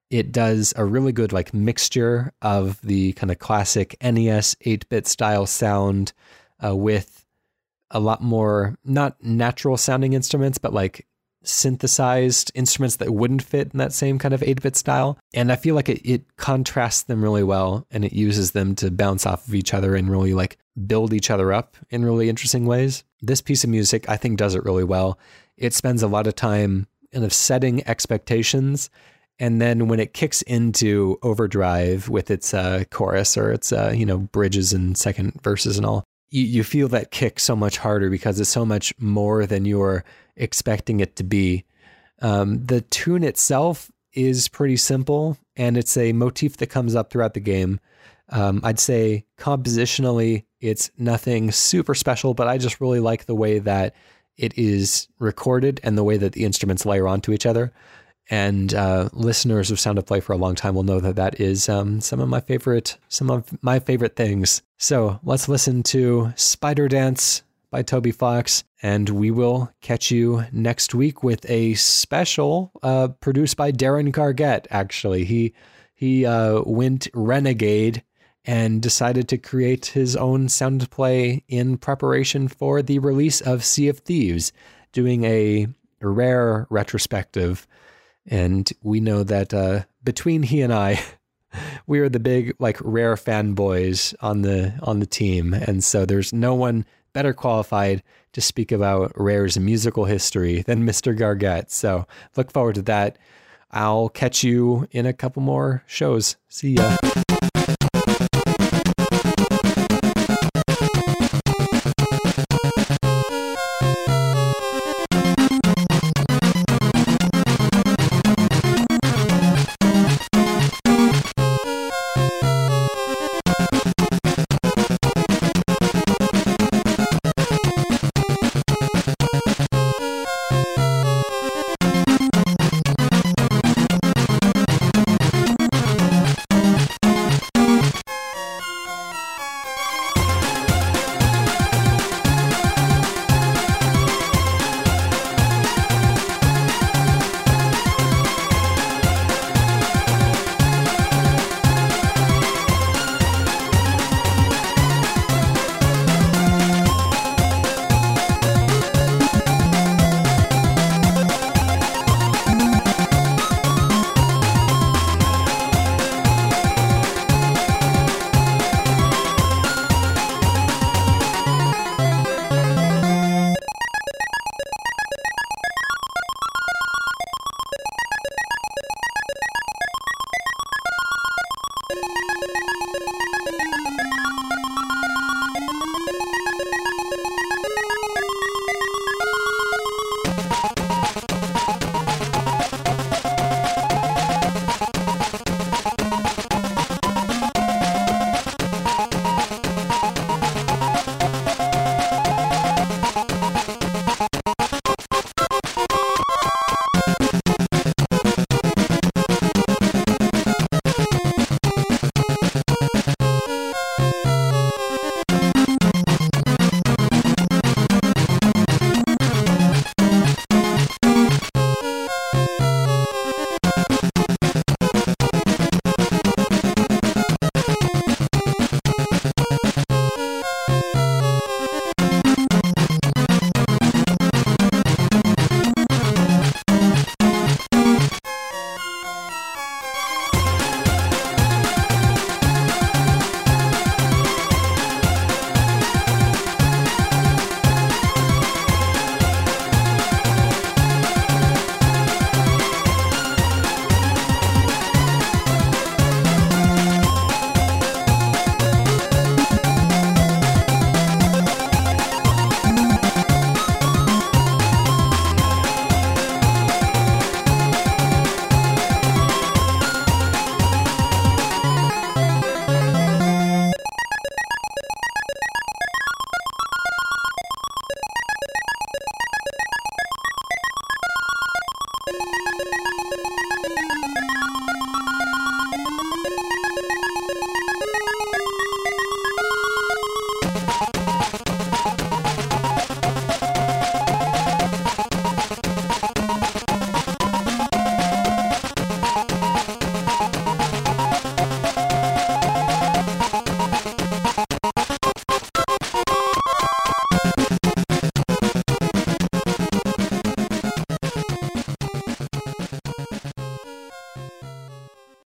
it does a really good like mixture of the kind of classic N E S eight-bit style sound uh, with a lot more, not natural sounding instruments, but like synthesized instruments that wouldn't fit in that same kind of eight-bit style. And I feel like it, it contrasts them really well, and it uses them to bounce off of each other and really like build each other up in really interesting ways. This piece of music, I think, does it really well. It spends a lot of time and of setting expectations. And then when it kicks into overdrive with its uh, chorus or its, uh, you know, bridges and second verses and all, you, you feel that kick so much harder because it's so much more than you're expecting it to be. Um, the tune itself is pretty simple, and it's a motif that comes up throughout the game. Um, I'd say compositionally, it's nothing super special, but I just really like the way that it is recorded and the way that the instruments layer onto each other. And uh, listeners of Sound of Play for a long time will know that that is um, some of my favorite, some of my favorite things. So let's listen to Spider Dance by Toby Fox, and we will catch you next week with a special uh, produced by Darren Gargett. Actually, he he uh, went renegade and decided to create his own Sound Play in preparation for the release of Sea of Thieves, doing a rare retrospective. And we know that uh, between he and I, we are the big like rare fanboys on the on the team. And so there's no one better qualified to speak about Rare's musical history than Mister Gargett. So look forward to that. I'll catch you in a couple more shows. See ya.